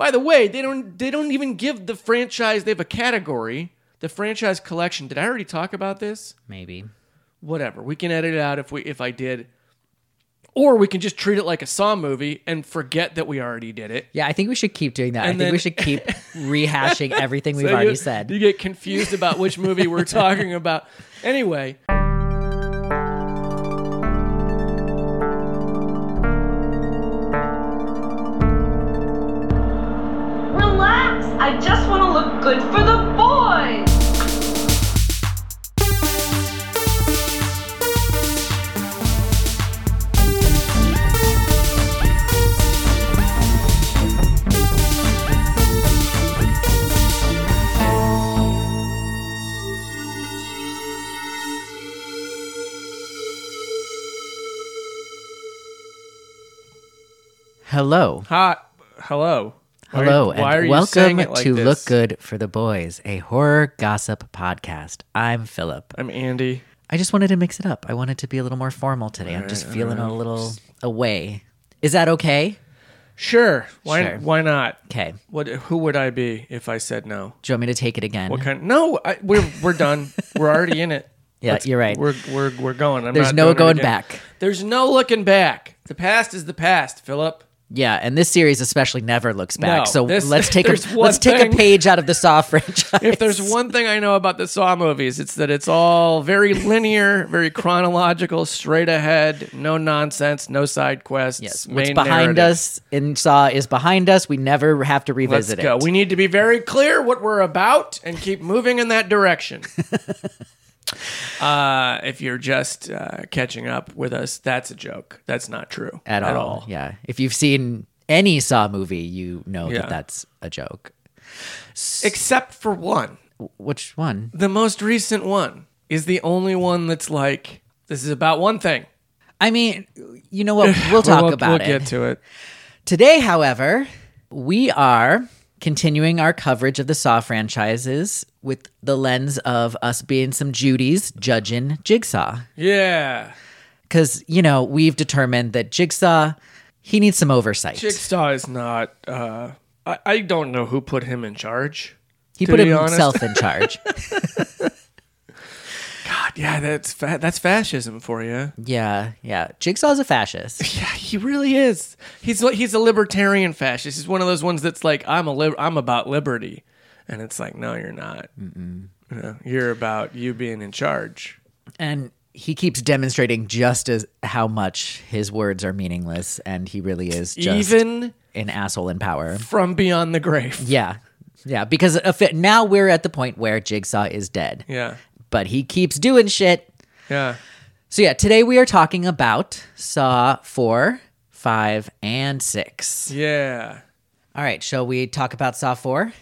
By the way, they don't even give the franchise. They have a category, the franchise collection. Did I already talk about this? Maybe. Whatever. We can edit it out if I did. Or we can just treat it like a Saw movie and forget that we already did it. Yeah, I think we should keep doing that. I think we should keep rehashing everything we've already said. You get confused about which movie we're talking about. Anyway. Relax. I just want to look good for the boys. Hello. Hi. Hello. Hello, and welcome to Look Good for the Boys, a horror gossip podcast. I'm Philip. I'm Andy. I just wanted to mix it up. I wanted to be a little more formal today. I'm just feeling a little away. Is that okay? Sure. Why not? Okay. Who would I be if I said no? Do you want me to take it again? What kind? No. We're done. We're already in it. Yeah, you're right. We're going. There's no going back. There's no looking back. The past is the past, Philip. Yeah, and this series especially never looks back. No, so let's take a page out of the Saw franchise. If there's one thing I know about the Saw movies, it's that it's all very linear, very chronological, straight ahead, no nonsense, no side quests. Yes, what's behind us in Saw is behind us. We never have to revisit it. Let's go. We need to be very clear what we're about and keep moving in that direction. If you're just catching up with us, that's a joke. That's not true at all. Yeah. If you've seen any Saw movie, you know that that's a joke. Except for one. Which one? The most recent one is the only one that's like, this is about one thing. I mean, you know what? We'll talk about it. We'll get to it. Today, however, we are continuing our coverage of the Saw franchises with the lens of us being some Judys judging Jigsaw. Yeah. Because, you know, we've determined that Jigsaw, he needs some oversight. Jigsaw is not, I don't know who put him in charge. He put himself in charge. God, yeah, that's fascism for you. Yeah, yeah. Jigsaw's a fascist. Yeah, he really is. He's a libertarian fascist. He's one of those ones that's like, I'm about liberty, and it's like, no, you're not. Mm-mm. You know, you're about you being in charge. And he keeps demonstrating just as how much his words are meaningless, and he really is just even an asshole in power from beyond the grave. Yeah, yeah. Because now we're at the point where Jigsaw is dead. Yeah. But he keeps doing shit. Yeah. So yeah, today we are talking about Saw 4, 5, and 6. Yeah. All right, shall we talk about Saw 4?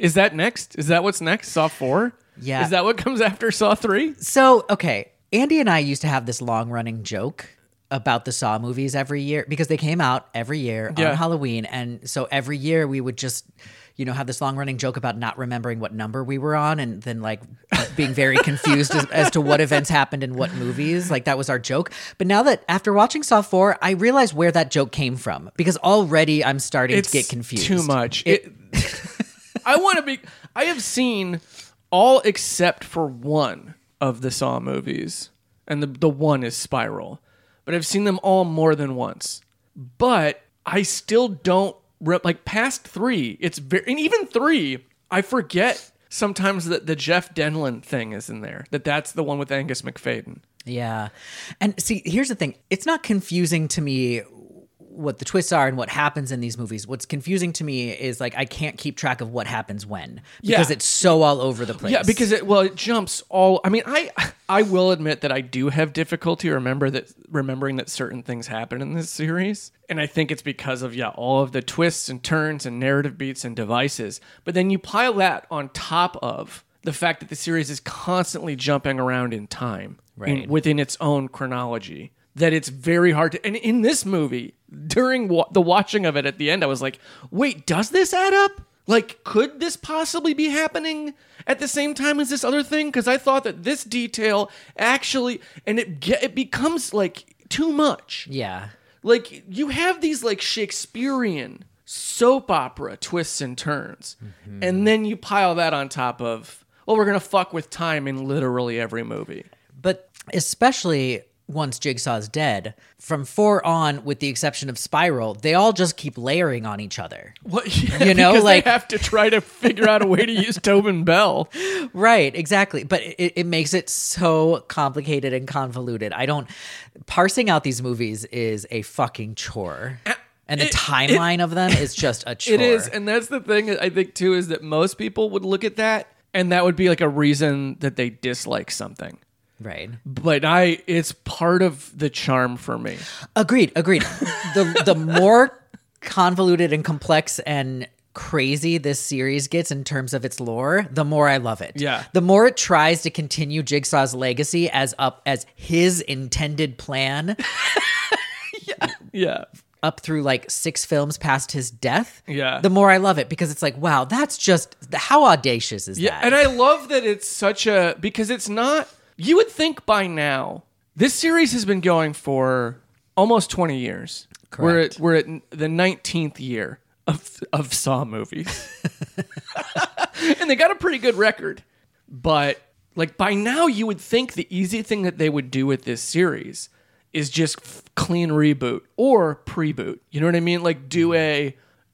Is that next? Is that what's next? Saw 4? Yeah. Is that what comes after Saw 3? So, okay, Andy and I used to have this long-running joke about the Saw movies every year because they came out every year on Halloween. And so every year we would just, you know, have this long-running joke about not remembering what number we were on and then, like, being very confused as to what events happened in what movies. Like, that was our joke. But now that, after watching Saw 4, I realize where that joke came from because already I'm starting to get confused. It's too much. I have seen all except for one of the Saw movies, and the one is Spiral. But I've seen them all more than once. But I still don't, like past three, it's very, and even three, I forget sometimes that the Jeff Denlon thing is in there. That's the one with Angus McFadden. Yeah, and see, here's the thing: it's not confusing to me what the twists are and what happens in these movies. What's confusing to me is like I can't keep track of what happens when because it's so all over the place. Yeah, because it jumps all. I mean, I will admit that I do have difficulty remembering that certain things happen in this series. And I think it's because of, all of the twists and turns and narrative beats and devices. But then you pile that on top of the fact that the series is constantly jumping around in time, right, within its own chronology, that it's very hard to... And in this movie, during the watching of it at the end, I was like, wait, does this add up? Like, could this possibly be happening at the same time as this other thing? Because I thought that this detail actually... And it becomes, like, too much. Yeah. Like, you have these, like, Shakespearean soap opera twists and turns. Mm-hmm. And then you pile that on top of, well, we're going to fuck with time in literally every movie. But especially once Jigsaw's dead, from 4 on, with the exception of Spiral, they all just keep layering on each other. What, yeah, you know, like they have to try to figure out a way to use Tobin Bell. Right, exactly. But it makes it so complicated and convoluted. Parsing out these movies is a fucking chore. And the timeline of them is just a chore. It is. And that's the thing, I think, too, is that most people would look at that and that would be like a reason that they dislike something. Right. But it's part of the charm for me. Agreed. The more convoluted and complex and crazy this series gets in terms of its lore, the more I love it. Yeah. The more it tries to continue Jigsaw's legacy as his intended plan. Yeah. Up through like 6 films past his death, the more I love it, because it's like, wow, that's just, how audacious is that? And I love that it's because it's not, you would think by now, this series has been going for almost 20 years. Correct. We're at the 19th year of Saw movies. And they got a pretty good record. But like by now, you would think the easy thing that they would do with this series is just clean reboot or preboot. You know what I mean? Like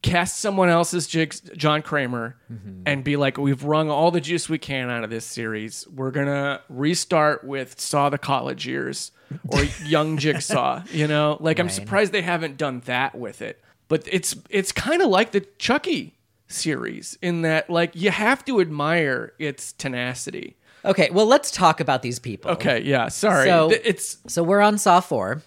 cast someone else's John Kramer, mm-hmm. and be like, we've wrung all the juice we can out of this series. We're going to restart with Saw the College Years or Young Jigsaw, you know? Like, right. I'm surprised they haven't done that with it. But it's kind of like the Chucky series in that, like, you have to admire its tenacity. Okay, well, let's talk about these people. Okay, yeah, sorry. So we're on Saw 4,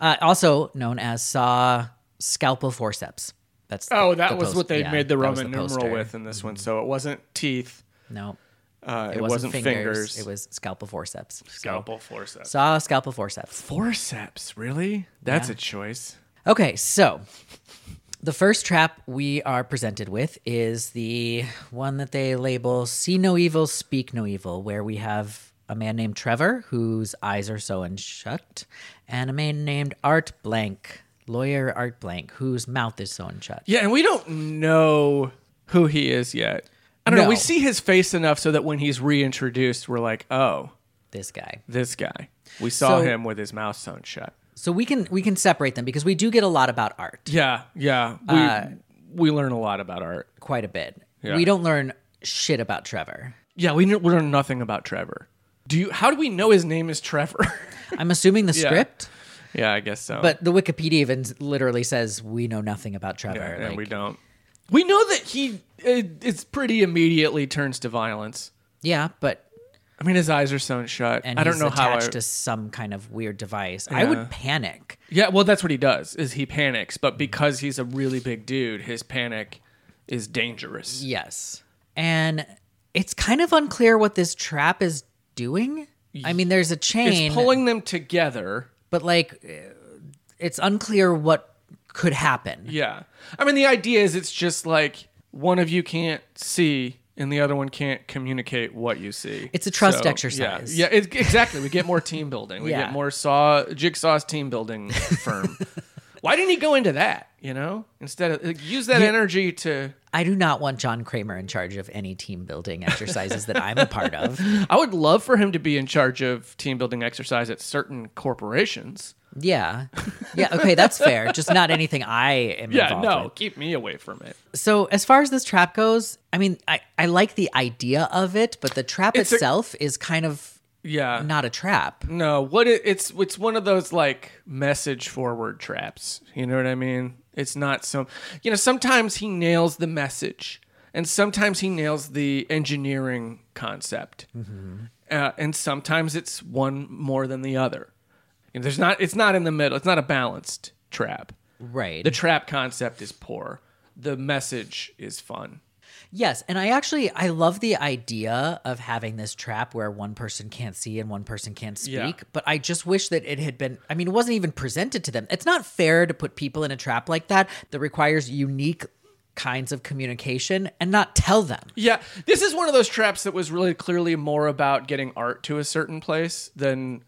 also known as Saw Scalpel Forceps. That was what they made the Roman numeral with in this one. So it wasn't teeth. No. It wasn't fingers. It was scalpel forceps. Saw Scalpel Forceps. Forceps, really? That's a choice. Okay, so the first trap we are presented with is the one that they label See No Evil, Speak No Evil, where we have a man named Trevor, whose eyes are sewn shut, and a man named Art Blank, lawyer Art Blank, whose mouth is sewn shut. Yeah, and we don't know who he is yet. I don't know. We see his face enough so that when he's reintroduced, we're like, oh. This guy. We saw him with his mouth sewn shut. So we can separate them, because we do get a lot about Art. Yeah. We learn a lot about Art. Quite a bit. Yeah. We don't learn shit about Trevor. Yeah, we learn nothing about Trevor. How do we know his name is Trevor? I'm assuming the script. Yeah, I guess so. But the Wikipedia even literally says we know nothing about Trevor. Yeah, and we don't. We know that it's pretty immediately turns to violence. Yeah, but I mean, his eyes are sewn shut. And I don't know how. Attached to some kind of weird device. Yeah. I would panic. Yeah, well, that's what he does, is he panics. But because he's a really big dude, his panic is dangerous. Yes. And it's kind of unclear what this trap is doing. I mean, there's a chain. It's pulling them together. But, like, it's unclear what could happen. Yeah. I mean, the idea is it's just, like, one of you can't see and the other one can't communicate what you see. It's a trust exercise. Yeah, exactly. We get more team building. We get more Jigsaw's team building firm. Why didn't he go into that, you know? Instead of, like, use that energy to... I do not want John Kramer in charge of any team building exercises that I'm a part of. I would love for him to be in charge of team building exercise at certain corporations. Yeah, okay, that's fair. Just not anything I am involved with. Yeah, no, keep me away from it. So as far as this trap goes, I mean, I like the idea of it, but the trap itself is kind of not a trap. No, it's one of those, like, message-forward traps. You know what I mean? It's not sometimes he nails the message, and sometimes he nails the engineering concept, mm-hmm. And sometimes it's one more than the other. And it's not in the middle. It's not a balanced trap. Right. The trap concept is poor. The message is fun. Yes, and I love the idea of having this trap where one person can't see and one person can't speak, but I just wish that it had been, I mean, it wasn't even presented to them. It's not fair to put people in a trap like that requires unique kinds of communication and not tell them. Yeah, this is one of those traps that was really clearly more about getting Art to a certain place than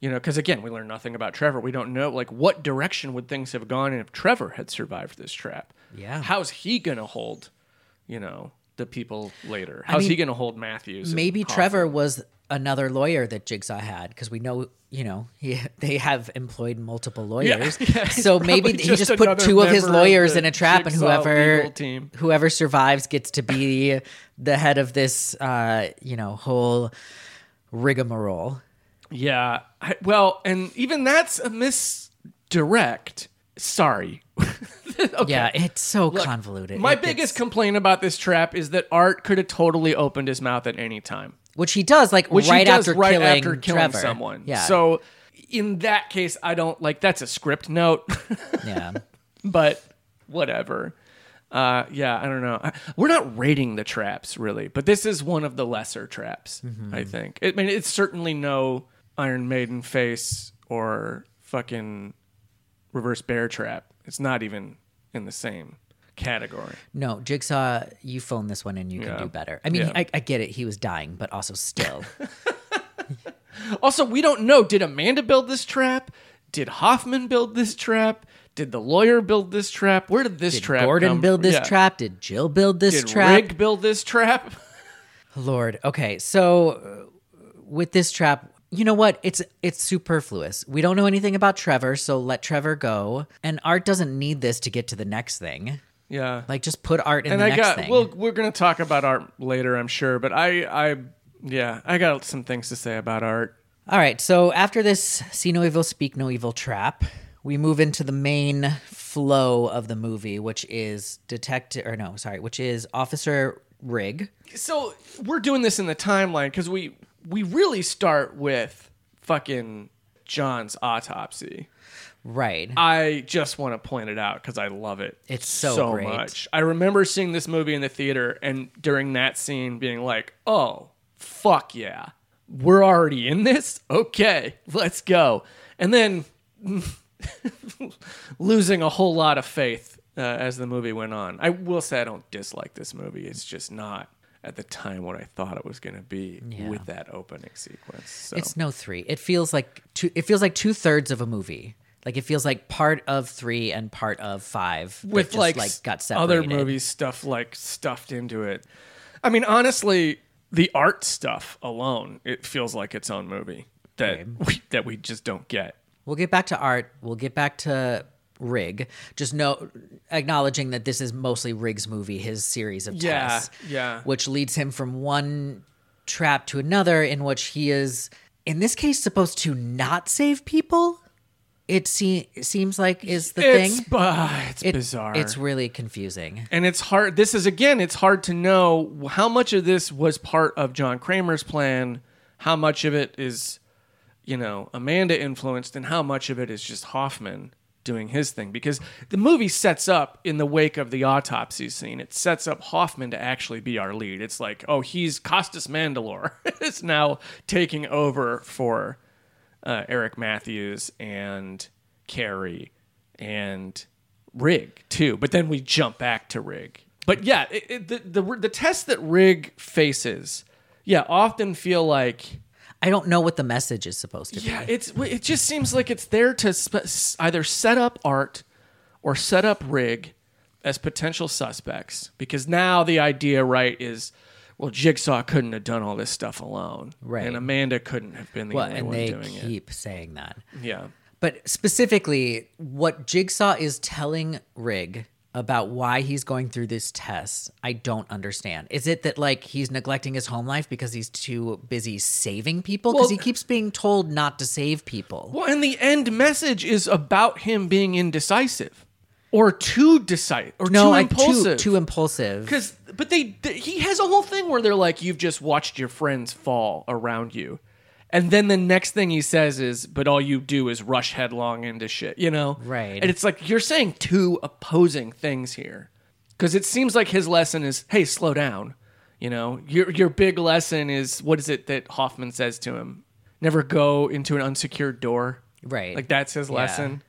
You know, because again, we learn nothing about Trevor. We don't know, like, what direction would things have gone in if Trevor had survived this trap? Yeah. How's he going to hold, you know, the people later? How's he going to hold Matthews? Maybe Trevor was another lawyer that Jigsaw had, because we know, you know, they have employed multiple lawyers. Yeah, yeah, so maybe he just put two of his lawyers in a trap, Jigsaw, and whoever survives gets to be the head of this, you know, whole rigmarole. Yeah. Well, and even that's a misdirect. Sorry. Okay. Yeah, it's so convoluted. My biggest complaint about this trap is that Art could have totally opened his mouth at any time. Which he does, right after killing Trevor. Someone. Yeah. So in that case, I don't like. That's a script note. Yeah. But whatever. Yeah, I don't know. We're not rating the traps really, but this is one of the lesser traps. Mm-hmm. I think. I mean, it's certainly no Iron Maiden face or fucking reverse bear trap. It's not even in the same category. No, Jigsaw, you phone this one and you can do better. I mean, I get it. He was dying, but also still. Also, we don't know. Did Amanda build this trap? Did Hoffman build this trap? Did the lawyer build this trap? Where did this trap come from? Did Gordon build this trap? Did Jill build this trap? Did Rig build this trap? Lord. Okay, so with this trap, you know what? It's superfluous. We don't know anything about Trevor, so let Trevor go. And Art doesn't need this to get to the next thing. Yeah. Like, just put Art in the next thing. Well, we're going to talk about Art later, I'm sure. But I got some things to say about Art. All right, so after this see no evil, speak no evil trap, we move into the main flow of the movie, which is Officer Rig. So we're doing this in the timeline because we really start with fucking John's autopsy. Right. I just want to point it out because I love it. It's so great. Much. I remember seeing this movie in the theater and during that scene being like, oh, fuck yeah. We're already in this? Okay, let's go. And then losing a whole lot of faith as the movie went on. I will say I don't dislike this movie. It's just not at the time what I thought it was going to be with that opening sequence. So. It's no 3. It feels like two thirds of a movie. Like it feels like part of 3 and part of 5. With just like got separated. Other movies stuff like stuffed into it. I mean, honestly, the Art stuff alone, it feels like its own movie that we just don't get. We'll get back to Art. We'll get back to Rig. Just acknowledging that this is mostly Rig's movie, his series of tests. Yeah. Which leads him from one trap to another in which he is, in this case, supposed to not save people. It seems like is the thing. It's bizarre. It's really confusing. And it's hard. This is, again, it's hard to know how much of this was part of John Kramer's plan, how much of it is... you know, Amanda influenced, and how much of it is just Hoffman doing his thing. Because the movie sets up, in the wake of the autopsy scene, it sets up Hoffman to actually be our lead. It's like, oh, he's Costas Mandalore. It's now taking over for Eric Matthews and Carrie and Rig, too. But then we jump back to Rig. But yeah, the tests that Rig faces, often feel like... I don't know what the message is supposed to be. Yeah, it just seems like it's there to either set up Art or set up Rig as potential suspects. Because now the idea, right, is, well, Jigsaw couldn't have done all this stuff alone. Right. And Amanda couldn't have been the only one doing it. They keep saying that. Yeah. But specifically, what Jigsaw is telling Rig about why he's going through this test, I don't understand. Is it that like he's neglecting his home life because he's too busy saving people? Because he keeps being told not to save people. Well, and the end message is about him being indecisive or too decisive or impulsive. Too impulsive. He has a whole thing where they're like, you've just watched your friends fall around you. And then the next thing he says is, but all you do is rush headlong into shit, you know? Right. And it's like, you're saying two opposing things here. Because it seems like his lesson is, hey, slow down. You know, your big lesson is, what is it that Hoffman says to him? Never go into an unsecured door. Right. Like, that's his lesson.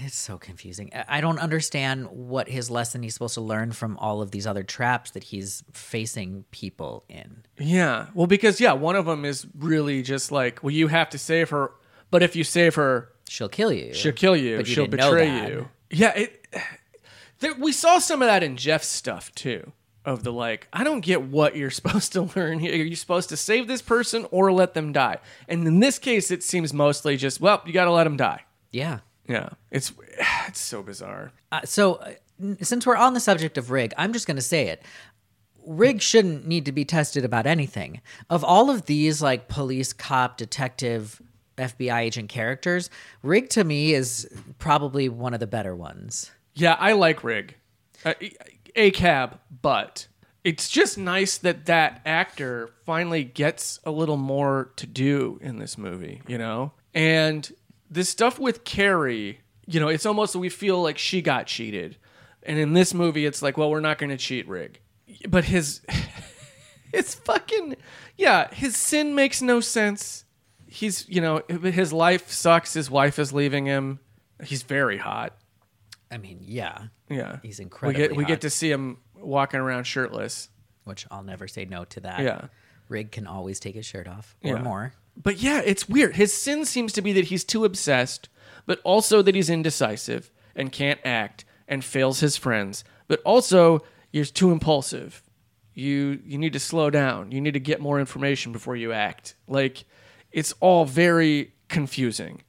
It's so confusing. I don't understand what his lesson he's supposed to learn from all of these other traps that he's facing people in. Yeah. Well, because one of them is really just like, well, you have to save her, But if you save her, she'll kill you. She'll kill you. But she'll betray you. Yeah, we saw some of that in Jeff's stuff too. Of the like, I don't get what you're supposed to learn here. Are you supposed to save this person or let them die? And in this case, it seems mostly just, well, you got to let them die. Yeah. Yeah. It's so bizarre. So since we're on the subject of Rig, I'm just going to say it. Rig shouldn't need to be tested about anything. Of all of these like police, cop, detective, FBI agent characters, Rig to me is probably one of the better ones. Yeah, I like Rig. A-cab, but it's just nice that actor finally gets a little more to do in this movie, you know? And this stuff with Carrie, you know, it's almost we feel like she got cheated. And in this movie, it's like, well, we're not going to cheat Rig. But his sin makes no sense. He's, you know, his life sucks. His wife is leaving him. He's very hot. I mean, yeah. Yeah. He's incredibly hot. We get to see him walking around shirtless. Which I'll never say no to that. Yeah. Rig can always take his shirt off or more. But yeah, it's weird. His sin seems to be that he's too obsessed, but also that he's indecisive and can't act and fails his friends. But also, you're too impulsive. You need to slow down. You need to get more information before you act. Like, it's all very confusing.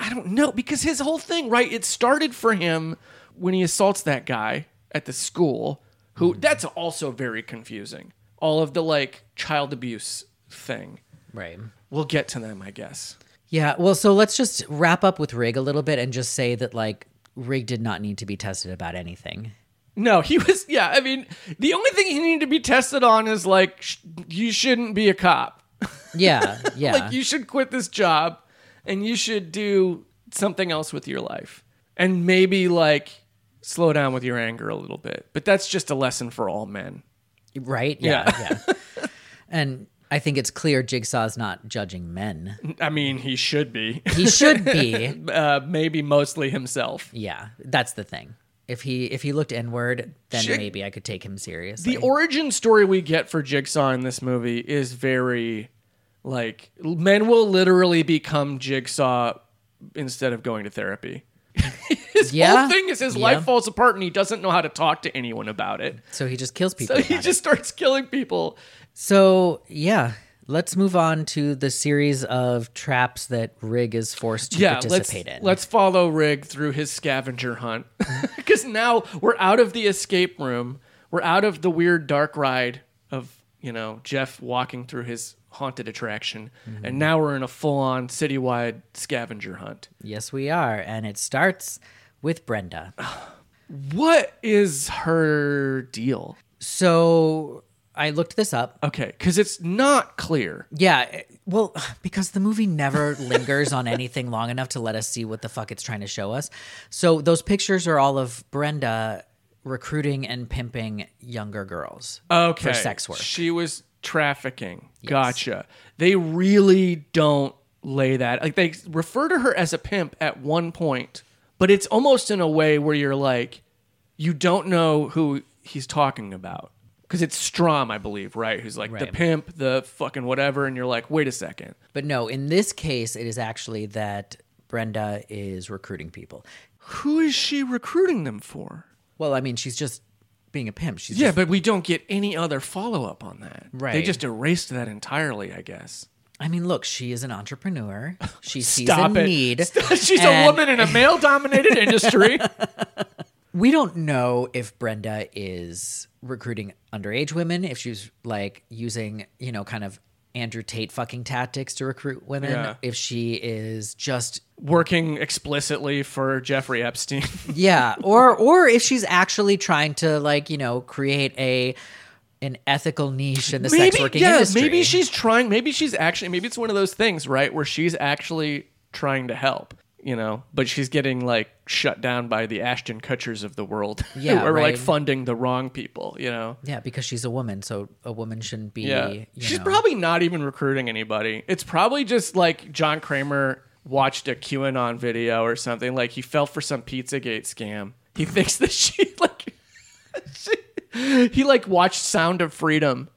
I don't know, because his whole thing, right? It started for him when he assaults that guy at the school, who that's also very confusing. All of the like child abuse thing. Right. We'll get to them, I guess. Yeah. Well, so let's just wrap up with Rig a little bit and just say that like Rig did not need to be tested about anything. No, he was. Yeah. I mean, the only thing he needed to be tested on is like, you shouldn't be a cop. Yeah. Yeah. Like you should quit this job. And you should do something else with your life. And maybe, like, slow down with your anger a little bit. But that's just a lesson for all men. Right? Yeah. And I think it's clear Jigsaw's not judging men. I mean, he should be. He should be. Maybe mostly himself. Yeah, that's the thing. If he looked inward, then maybe I could take him seriously. The origin story we get for Jigsaw in this movie is very... Like, men will literally become Jigsaw instead of going to therapy. His whole thing is his life falls apart and he doesn't know how to talk to anyone about it. So he just kills people. So he just starts killing people. So, yeah, let's move on to the series of traps that Rig is forced to participate in. Let's follow Rig through his scavenger hunt. Because now we're out of the escape room. We're out of the weird dark ride of, you know, Jeff walking through his... haunted attraction, and now we're in a full-on citywide scavenger hunt. Yes, we are, and it starts with Brenda. What is her deal? So I looked this up. Okay, because it's not clear. Yeah, well, because the movie never lingers on anything long enough to let us see what the fuck it's trying to show us. So those pictures are all of Brenda recruiting and pimping younger girls for sex work. She was... trafficking. Yes. Gotcha. They really don't lay that. Like they refer to her as a pimp at one point, but it's almost in a way where you're like, you don't know who he's talking about. Because it's Strahm, I believe, right? Who's like the pimp, the fucking whatever. And you're like, wait a second. But no, in this case, it is actually that Brenda is recruiting people. Who is she recruiting them for? Well, I mean, she's just being a pimp. She's but we don't get any other follow-up on that. Right. They just erased that entirely, I guess. I mean, look, she is an entrepreneur. She sees a need. She's a woman in a male-dominated industry. We don't know if Brenda is recruiting underage women, if she's like using, you know, kind of Andrew Tate fucking tactics to recruit women, if she is just working explicitly for Jeffrey Epstein. Or if she's actually trying to, like, you know, create an ethical niche in the sex working industry. Maybe she's trying, maybe it's one of those things, right, where she's actually trying to help, you know, but she's getting like shut down by the Ashton Kutchers of the world who are like funding the wrong people, you know? Yeah, because she's a woman, so a woman shouldn't be... Yeah. She's probably not even recruiting anybody. It's probably just like John Kramer watched a QAnon video or something. Like he fell for some Pizzagate scam. He thinks that she like... he like watched Sound of Freedom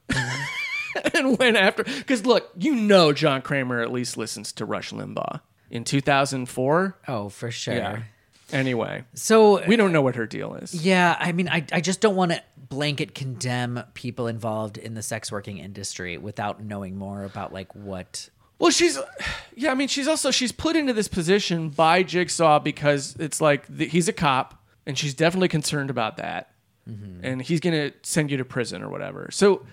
and went after... Because look, you know John Kramer at least listens to Rush Limbaugh. in 2004. Oh, for sure. Yeah. Anyway, so we don't know what her deal is. Yeah, I mean, I just don't want to blanket condemn people involved in the sex working industry without knowing more about like what. Well, she's put into this position by Jigsaw because it's like he's a cop and she's definitely concerned about that. Mm-hmm. And he's going to send you to prison or whatever. So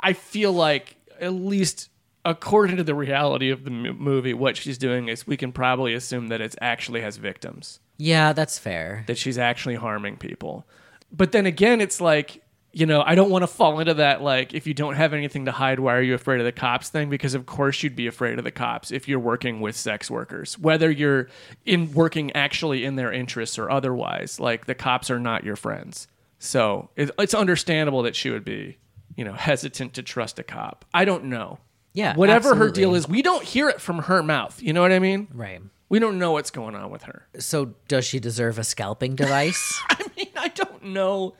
I feel like, at least according to the reality of the movie, what she's doing is we can probably assume that it actually has victims. Yeah, that's fair. That she's actually harming people. But then again, it's like, you know, I don't want to fall into that, like, if you don't have anything to hide, why are you afraid of the cops thing? Because, of course, you'd be afraid of the cops if you're working with sex workers, whether you're in working actually in their interests or otherwise. Like, the cops are not your friends. So it's understandable that she would be, you know, hesitant to trust a cop. I don't know. Yeah, whatever absolutely. Her deal is, we don't hear it from her mouth. You know what I mean? Right. We don't know what's going on with her. So does she deserve a scalping device? I mean, I don't know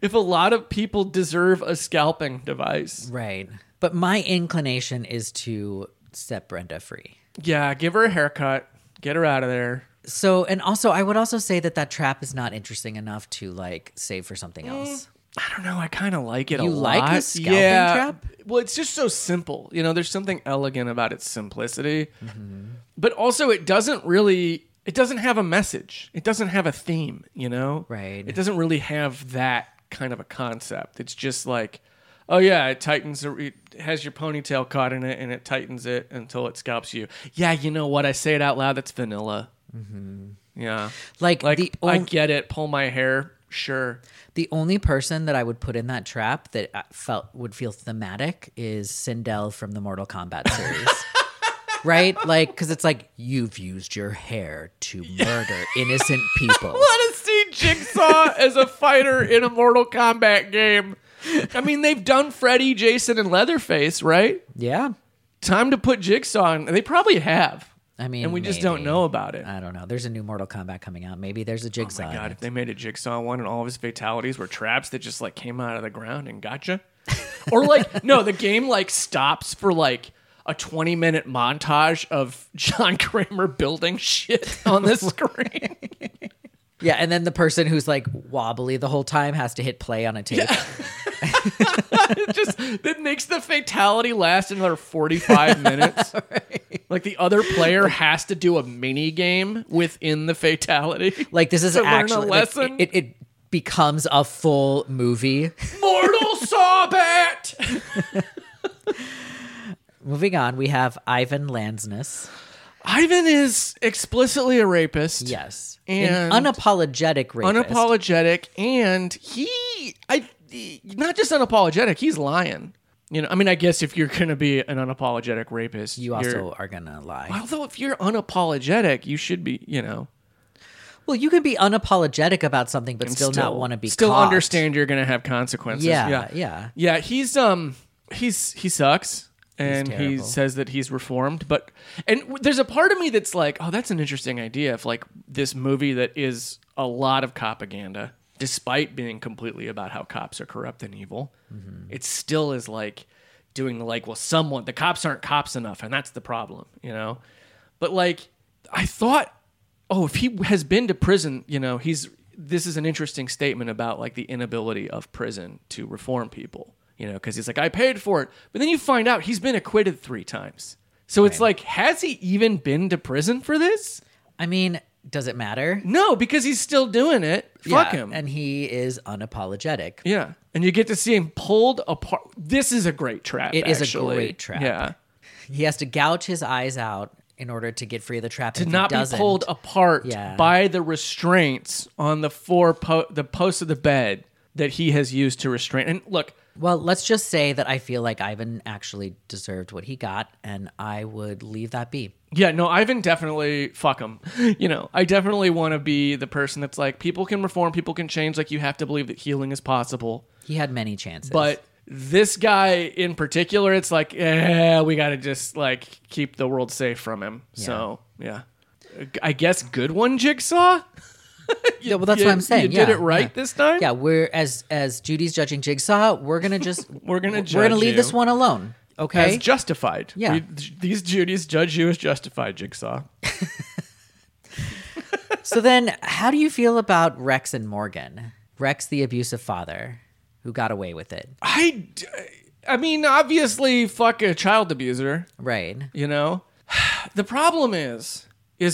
if a lot of people deserve a scalping device. Right. But my inclination is to set Brenda free. Yeah, give her a haircut. Get her out of there. So, and also, I would also say that trap is not interesting enough to, like, save for something else. I don't know. I kind of like it a lot. You like a scalping trap? Well, it's just so simple. You know, there's something elegant about its simplicity. Mm-hmm. But also it doesn't have a message. It doesn't have a theme, you know? Right. It doesn't really have that kind of a concept. It's just like, oh yeah, it has your ponytail caught in it and it tightens it until it scalps you. Yeah, you know what? I say it out loud. That's vanilla. Mm-hmm. Yeah. I get it. Pull my hair. Sure. The only person that I would put in that trap that would feel thematic is Sindel from the Mortal Kombat series. Right? Like, because it's like, you've used your hair to murder innocent people. I want to see Jigsaw as a fighter in a Mortal Kombat game. I mean, they've done Freddy, Jason, and Leatherface, right? Yeah. Time to put Jigsaw in. They probably have. I mean, and we just don't know about it. I don't know. There's a new Mortal Kombat coming out. Maybe there's a Jigsaw. Oh my God, if they made a Jigsaw one and all of his fatalities were traps that just like came out of the ground and gotcha. Or like, no, the game like stops for like a 20-minute montage of John Kramer building shit on the screen. Yeah, and then the person who's like wobbly the whole time has to hit play on a tape. Yeah. It makes the fatality last another 45 minutes. Right. Like the other player has to do a mini game within the fatality. Like this is actually a lesson. Like, it becomes a full movie. Mortal Sawbat. Moving on, we have Ivan Landsness. Ivan is explicitly a rapist. Yes. And an unapologetic rapist. Unapologetic. And not just unapologetic, he's lying. You know, I mean, I guess if you're going to be an unapologetic rapist, you also are going to lie. Although if you're unapologetic, you should be, you know. Well, you can be unapologetic about something, but still not want to be caught. Still understand you're going to have consequences. Yeah. Yeah, he sucks. And he says that he's reformed, but there's a part of me that's like, oh, that's an interesting idea. If like this movie that is a lot of propaganda, despite being completely about how cops are corrupt and evil, mm-hmm. It still is like doing the cops aren't cops enough, and that's the problem, you know. But like, I thought, oh, if he has been to prison, you know, this is an interesting statement about like the inability of prison to reform people. You know, because he's like, I paid for it. But then you find out he's been acquitted 3 times. So It's like, has he even been to prison for this? I mean, does it matter? No, because he's still doing it. Fuck him. And he is unapologetic. Yeah. And you get to see him pulled apart. This is a great trap, It is a great trap. Yeah. He has to gouge his eyes out in order to get free of the trap. To not be pulled apart by the restraints on the the posts of the bed that he has used to restrain. And look... Well, let's just say that I feel like Ivan actually deserved what he got, and I would leave that be. Yeah, no, Ivan definitely, fuck him. You know, I definitely want to be the person that's like, people can reform, people can change, like you have to believe that healing is possible. He had many chances. But this guy in particular, it's like, we got to just like keep the world safe from him. Yeah. So, yeah. I guess good one, Jigsaw? Yeah, well, that's what I'm saying. You did it right this time? Yeah, we're as Judy's judging Jigsaw, we're going to just... We're going to leave this one alone, okay? As justified. Yeah. These Judys judge you as justified, Jigsaw. So then how do you feel about Rex and Morgan? Rex, the abusive father who got away with it. I mean, obviously, fuck a child abuser. Right. You know? The problem is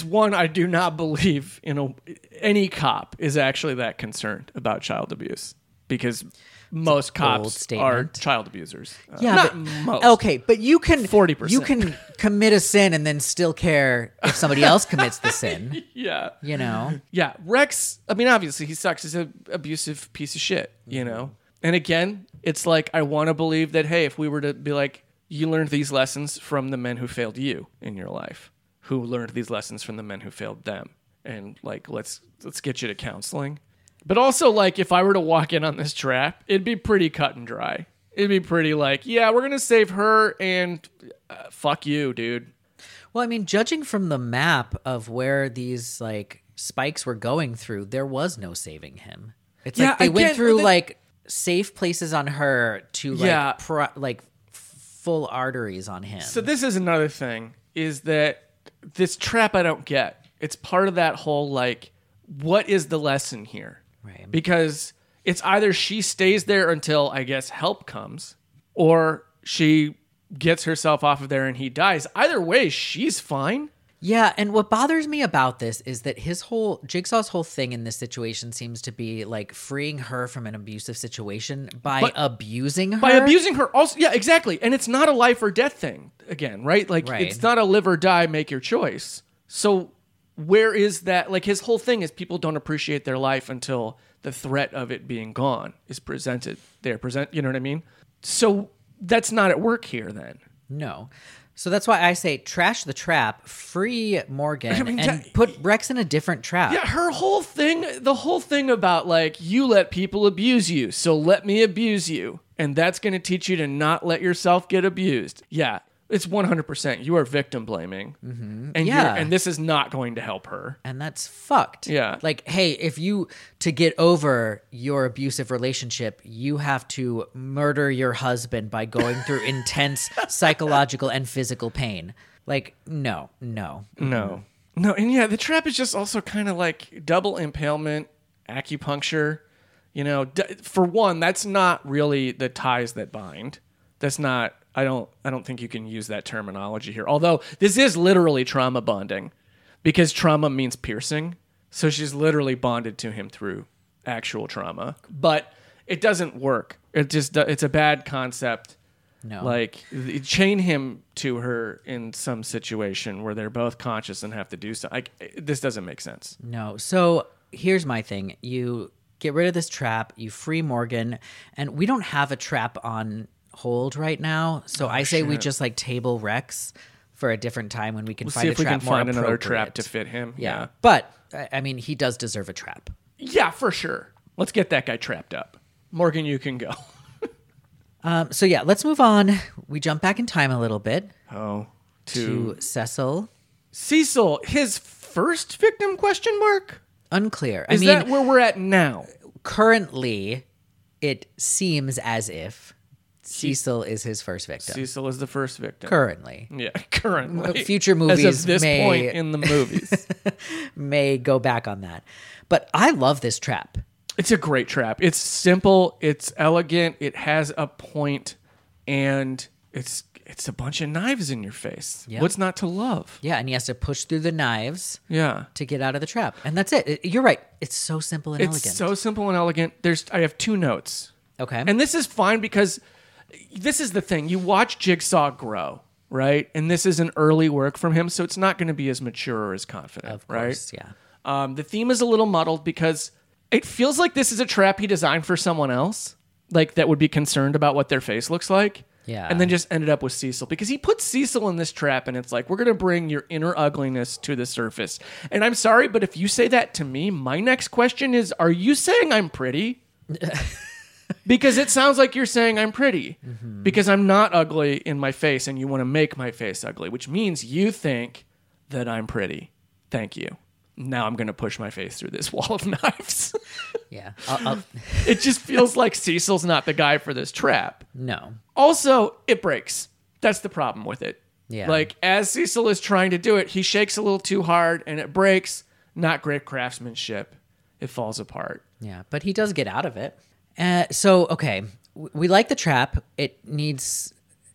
one, I do not believe any cop is actually that concerned about child abuse because most cops are child abusers. Yeah. Not most. Okay, but you can 40%. You can commit a sin and then still care if somebody else commits the sin. Yeah. You know? Yeah. Rex, I mean, obviously, he sucks. He's an abusive piece of shit, you know? And again, it's like, I want to believe that, hey, if we were to be like, you learned these lessons from the men who failed you in your life, who learned these lessons from the men who failed them. And like, let's get you to counseling. But also, like, if I were to walk in on this trap, it'd be pretty cut and dry. It'd be pretty like, yeah, we're going to save her and fuck you, dude. Well, I mean, judging from the map of where these like spikes were going through, there was no saving him. It's like they went through like safe places on her to like full arteries on him. So this is another thing, is that this trap I don't get. It's part of that whole like, what is the lesson here? Right. Because it's either she stays there until, I guess, help comes, or she gets herself off of there and he dies. Either way, she's fine. Yeah, and what bothers me about this is that Jigsaw's whole thing in this situation seems to be like freeing her from an abusive situation by abusing her. By abusing her also, yeah, exactly. And it's not a life or death thing again, right? Like it's not a live or die, make your choice. So where is that? Like his whole thing is people don't appreciate their life until the threat of it being gone is presented. You know what I mean? So that's not at work here then. No. So that's why I say trash the trap, free Morgan, and put Rex in a different trap. Yeah, the whole thing about like, you let people abuse you, so let me abuse you. And that's going to teach you to not let yourself get abused. Yeah, it's 100%. You are victim blaming. Mm-hmm. And and this is not going to help her. And that's fucked. Yeah. Like, hey, if you, to get over your abusive relationship, you have to murder your husband by going through intense psychological and physical pain. Like, no. And yeah, the trap is just also kind of like double impalement, acupuncture. You know, for one, that's not really the ties that bind. That's not. I don't think you can use that terminology here. Although this is literally trauma bonding, because trauma means piercing. So she's literally bonded to him through actual trauma, but it doesn't work. It's a bad concept. No, like chain him to her in some situation where they're both conscious and have to do something. This doesn't make sense. No. So here's my thing. You get rid of this trap, you free Morgan, and we don't have a trap on hold right now. So we just like table Rex for a different time when we can find a trap. See if we can find another trap to fit him. Yeah. But I mean, he does deserve a trap. Yeah, for sure. Let's get that guy trapped up. Morgan, you can go. So yeah, let's move on. We jump back in time a little bit. Oh, to Cecil. Cecil, his first victim question mark? Unclear. Is that where we're at now? Currently, it seems as if Cecil is his first victim. Cecil is the first victim. Currently. Yeah, currently. Future movies as of this point in the movies. May go back on that. But I love this trap. It's a great trap. It's simple. It's elegant. It has a point. And it's a bunch of knives in your face. Yep. What's not to love? Yeah, and he has to push through the knives to get out of the trap. And that's it. You're right. It's so simple and elegant. It's so simple and elegant. I have two notes. Okay. And this is fine because... this is the thing. You watch Jigsaw grow, right? And this is an early work from him, so it's not going to be as mature or as confident, of course, right? Yeah. The theme is a little muddled because it feels like this is a trap he designed for someone else, like that would be concerned about what their face looks like. Yeah. And then just ended up with Cecil because he puts Cecil in this trap and it's like, we're going to bring your inner ugliness to the surface. And I'm sorry, but if you say that to me, my next question is, are you saying I'm pretty? Because it sounds like you're saying I'm pretty because I'm not ugly in my face and you want to make my face ugly, which means you think that I'm pretty. Thank you. Now I'm going to push my face through this wall of knives. Yeah. It just feels like Cecil's not the guy for this trap. No. Also, it breaks. That's the problem with it. Yeah. Like as Cecil is trying to do it, he shakes a little too hard and it breaks. not great craftsmanship, it falls apart. Yeah, but he does get out of it. Okay, we like the trap. It needs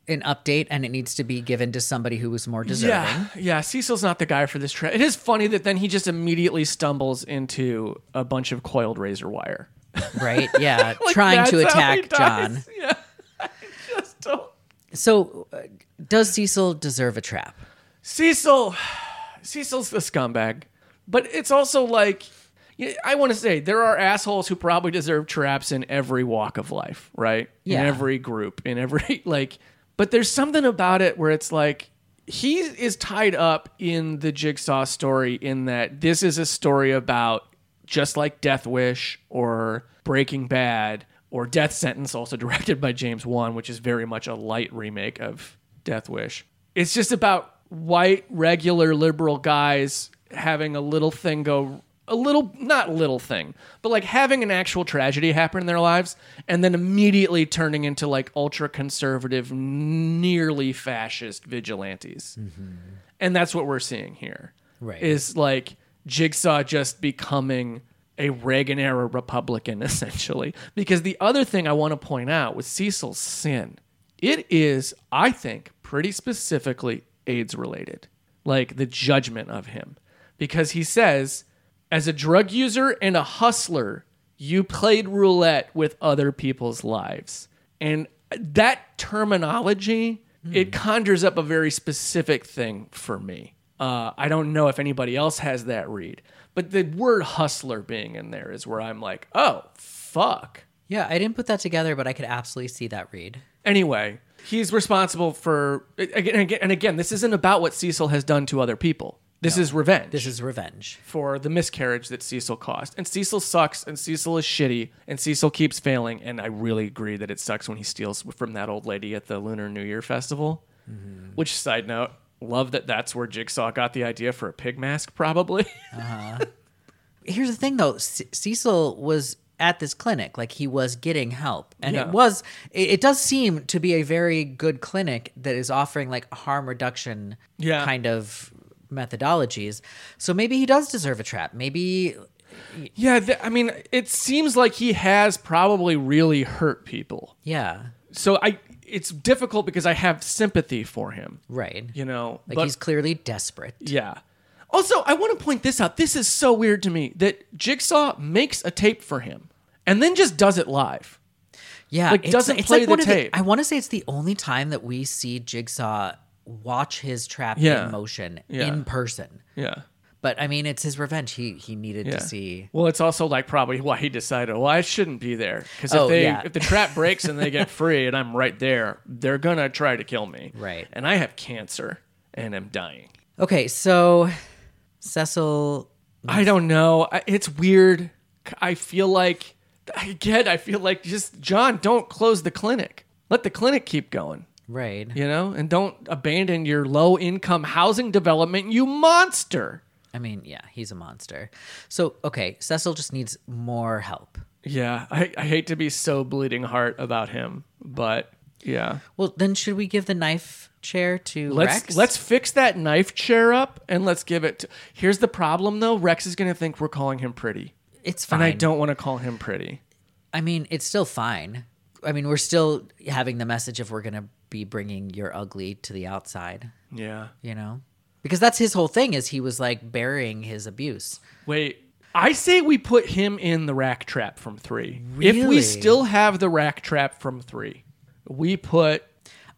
an update, and it needs to be given to somebody who was more deserving. Yeah, Cecil's not the guy for this trap. It is funny that then he just immediately stumbles into a bunch of coiled razor wire. Right, yeah, like trying to attack John. Yeah, I just don't. So, does Cecil deserve a trap? Cecil's the scumbag. But it's also like, I want to say, there are assholes who probably deserve traps in every walk of life, right? Yeah. In every group, in every, like, but there's something about it where it's like, he is tied up in the Jigsaw story in that this is a story about, just like Death Wish or Breaking Bad or Death Sentence, also directed by James Wan, which is very much a light remake of Death Wish. It's just about white, regular, liberal guys having a little thing go, a little, not little thing, but like having an actual tragedy happen in their lives and then immediately turning into like ultra conservative, nearly fascist vigilantes. Mm-hmm. And that's what we're seeing here. Right. Is like Jigsaw just becoming a Reagan-era Republican, essentially. Because the other thing I want to point out with Cecil's sin, it is, I think, pretty specifically AIDS-related. Like the judgment of him. Because he says, as a drug user and a hustler, you played roulette with other people's lives. And that terminology, it conjures up a very specific thing for me. I don't know if anybody else has that read, but the word hustler being in there is where I'm like, oh, fuck. Yeah, I didn't put that together, but I could absolutely see that read. Anyway, he's responsible for, again, this isn't about what Cecil has done to other people. This is revenge. This is revenge. For the miscarriage that Cecil caused. And Cecil sucks, and Cecil is shitty, and Cecil keeps failing, and I really agree that it sucks when he steals from that old lady at the Lunar New Year Festival, which, side note, love that that's where Jigsaw got the idea for a pig mask, probably. Here's the thing, though. Cecil was at this clinic. Like, he was getting help. And it does seem to be a very good clinic that is offering, like, harm reduction kind of methodologies. So maybe he does deserve a trap. Maybe... Yeah, it seems like he has probably really hurt people. Yeah. So it's difficult because I have sympathy for him. Right. You know, like, but he's clearly desperate. Yeah. Also, I want to point this out. This is so weird to me that Jigsaw makes a tape for him and then just does it live. Yeah. Like, doesn't play the tape. I want to say it's the only time that we see Jigsaw watch his trap in motion in person. Yeah. But I mean, it's his revenge. He needed to see. Well, it's also like probably why he decided, well, I shouldn't be there. Because if the trap breaks and they get free and I'm right there, they're going to try to kill me. Right. And I have cancer and I'm dying. Okay, so Cecil... I don't know. It's weird. I feel like just, John, don't close the clinic. Let the clinic keep going. Right. You know? And don't abandon your low-income housing development, you monster. I mean, yeah, he's a monster. So, okay, Cecil just needs more help. Yeah, I hate to be so bleeding heart about him, but yeah. Well, then should we give the knife chair to Rex? Let's fix that knife chair up, and let's give it to... Here's the problem, though. Rex is going to think we're calling him pretty. It's fine. And I don't want to call him pretty. I mean, it's still fine. I mean, we're still having the message of we're going to be bringing your ugly to the outside. Yeah. You know? Because that's his whole thing, is he was like burying his abuse. Wait, I say we put him in the rack trap from 3. Really? If we still have the rack trap from 3, we put...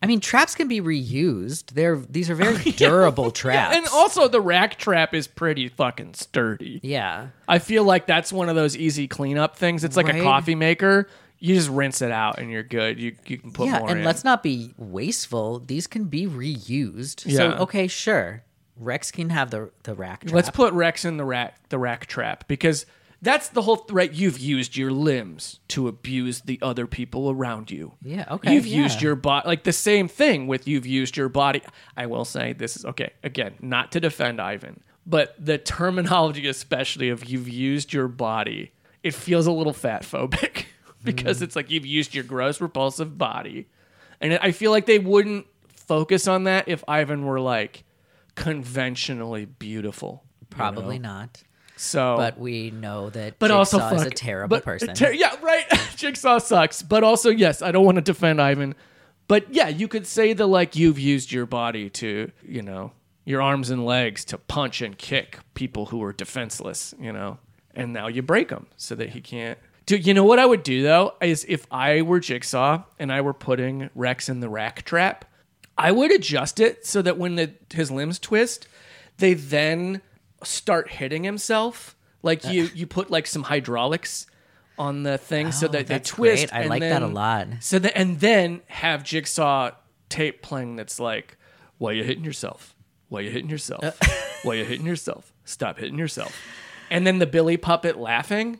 I mean, traps can be reused. These are very durable traps. Yeah, and also the rack trap is pretty fucking sturdy. Yeah. I feel like that's one of those easy cleanup things. It's like a coffee maker. You just rinse it out and you're good. You can put more in. Yeah, and let's not be wasteful. These can be reused. Yeah. So, okay, sure. Rex can have the rack trap. Let's put Rex in the rack trap, because that's the whole right. You've used your limbs to abuse the other people around you. Yeah, okay. You've used your body, like the same thing with you've used your body. I will say this is okay. Again, not to defend Ivan, but the terminology, especially of you've used your body, it feels a little fat phobic because it's like you've used your gross, repulsive body, and I feel like they wouldn't focus on that if Ivan were like conventionally beautiful. Probably not. So, but we know that Jigsaw is a terrible person. Yeah, right. Jigsaw sucks. But also, yes, I don't want to defend Ivan. But yeah, you could say that like you've used your body to, you know, your arms and legs to punch and kick people who are defenseless, you know, and now you break them so that he can't. Dude, you know what I would do though is if I were Jigsaw and I were putting Rex in the rack trap, I would adjust it so that when his limbs twist, they then start hitting himself. Like you put like some hydraulics on the thing so that they twist. Great. I like that a lot. So that and then have Jigsaw tape playing that's like, "Why you hitting yourself? Why you hitting yourself? Why you hitting yourself? Stop hitting yourself." And then the Billy puppet laughing.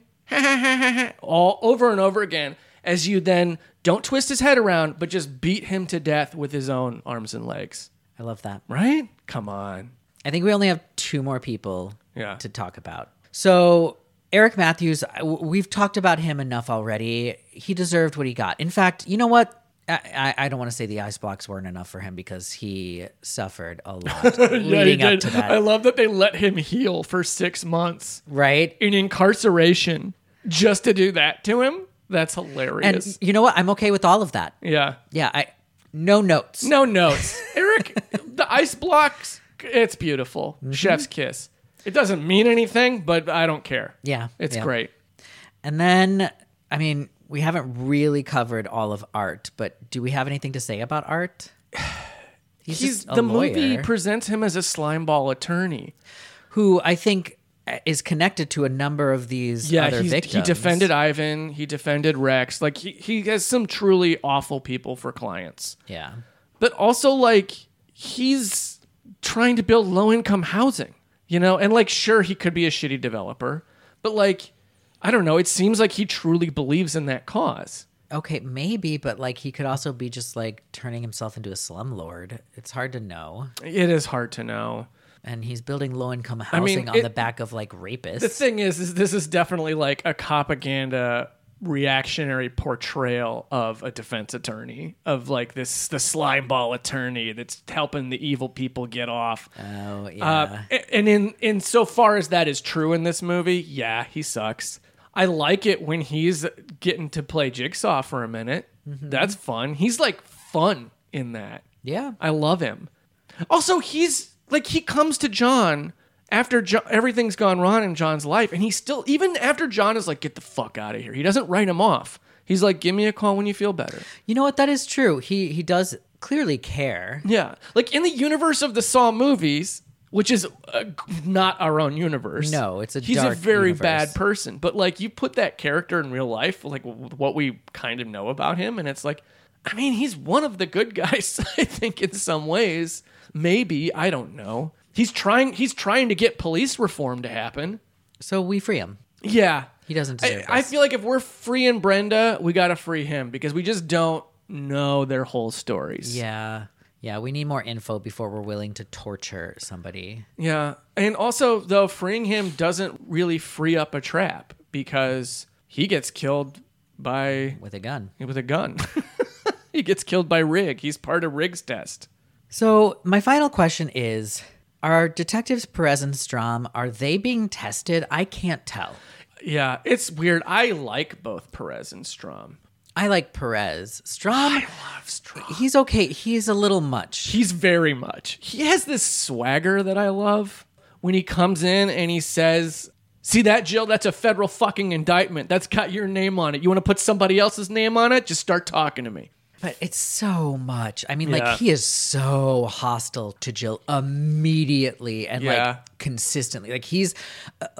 All over and over again, as you then don't twist his head around, but just beat him to death with his own arms and legs. I love that. Right? Come on. I think we only have two more people to talk about. So Eric Matthews, we've talked about him enough already. He deserved what he got. In fact, you know what? I don't want to say the ice blocks weren't enough for him because he suffered a lot leading up to that. I love that they let him heal for 6 months. Right? In incarceration just to do that to him. That's hilarious. And you know what? I'm okay with all of that. Yeah. Yeah. No notes. No notes. Eric, the ice blocks, it's beautiful. Mm-hmm. Chef's kiss. It doesn't mean anything, but I don't care. Yeah. It's great. And then, I mean, we haven't really covered all of Art, but do we have anything to say about Art? He's just a lawyer. The movie presents him as a slimeball attorney. Who I think is connected to a number of these other victims. He defended Ivan. He defended Rex. Like, he has some truly awful people for clients. Yeah. But also, like, he's trying to build low-income housing, you know? And, like, sure, he could be a shitty developer, but, like, I don't know. It seems like he truly believes in that cause. Okay, maybe, but like he could also be just like turning himself into a slumlord. It's hard to know. It is hard to know. And he's building low-income housing on the back of like rapists. The thing is this is definitely like a propaganda reactionary portrayal of a defense attorney, of like the slime ball attorney that's helping the evil people get off. Oh, yeah. And in so far as that is true in this movie, yeah, he sucks. I like it when he's getting to play Jigsaw for a minute. Mm-hmm. That's fun. He's like fun in that. Yeah. I love him. Also, he's like, he comes to John after everything's gone wrong in John's life. And he's still, even after John is like, get the fuck out of here. He doesn't write him off. He's like, give me a call when you feel better. You know what? That is true. He does clearly care. Yeah. Like in the universe of the Saw movies, which is not our own universe. No, it's a dark universe. He's a very bad person. But, like, you put that character in real life, like, what we kind of know about him, and it's like, I mean, he's one of the good guys, I think, in some ways. Maybe. I don't know. He's trying to get police reform to happen. So we free him. Yeah. He doesn't deserve this. I feel like if we're freeing Brenda, we got to free him, because we just don't know their whole stories. Yeah. Yeah, we need more info before we're willing to torture somebody. Yeah, and also, though, freeing him doesn't really free up a trap, because he gets killed by... With a gun. He gets killed by Rig. He's part of Rig's test. So my final question is, are detectives Perez and Strahm, are they being tested? I can't tell. Yeah, it's weird. I like both Perez and Strahm. I like Perez. Strahm, I love Strahm. He's okay. He's a little much. He's very much. He has this swagger that I love when he comes in and he says, see that, Jill? That's a federal fucking indictment. That's got your name on it. You want to put somebody else's name on it? Just start talking to me. But it's so much. I mean, like, he is so hostile to Jill immediately and, like, consistently. Like, he's,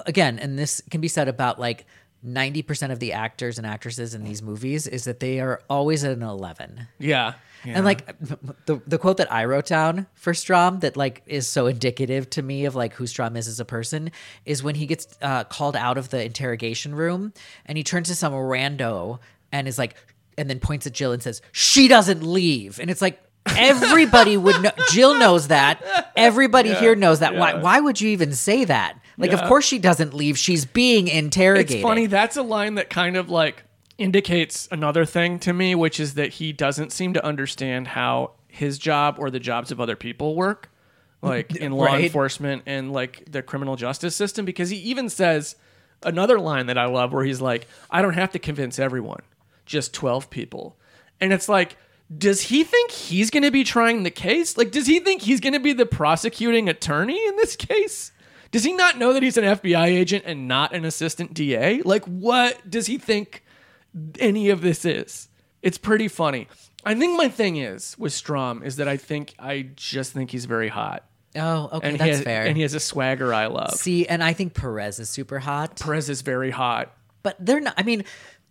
again, and this can be said about, like, 90% of the actors and actresses in these movies is that they are always at an 11. Yeah. And like the quote that I wrote down for Strahm that like is so indicative to me of like who Strahm is as a person is when he gets called out of the interrogation room and he turns to some rando and is like, and then points at Jill and says, she doesn't leave. And it's like, everybody would know. Jill knows that. Everybody here knows that. Yeah. Why would you even say that? Like, of course she doesn't leave. She's being interrogated. It's funny. That's a line that kind of like indicates another thing to me, which is that he doesn't seem to understand how his job or the jobs of other people work. like in law enforcement and like the criminal justice system, because he even says another line that I love where he's like, I don't have to convince everyone, just 12 people. And it's like, does he think he's going to be trying the case? Like, does he think he's going to be the prosecuting attorney in this case? Does he not know that he's an FBI agent and not an assistant DA? Like, what does he think any of this is? It's pretty funny. I think my thing is with Strahm is that I just think he's very hot. Oh, okay, and that's fair. And he has a swagger I love. See, and I think Perez is super hot. Perez is very hot. But they're not, I mean,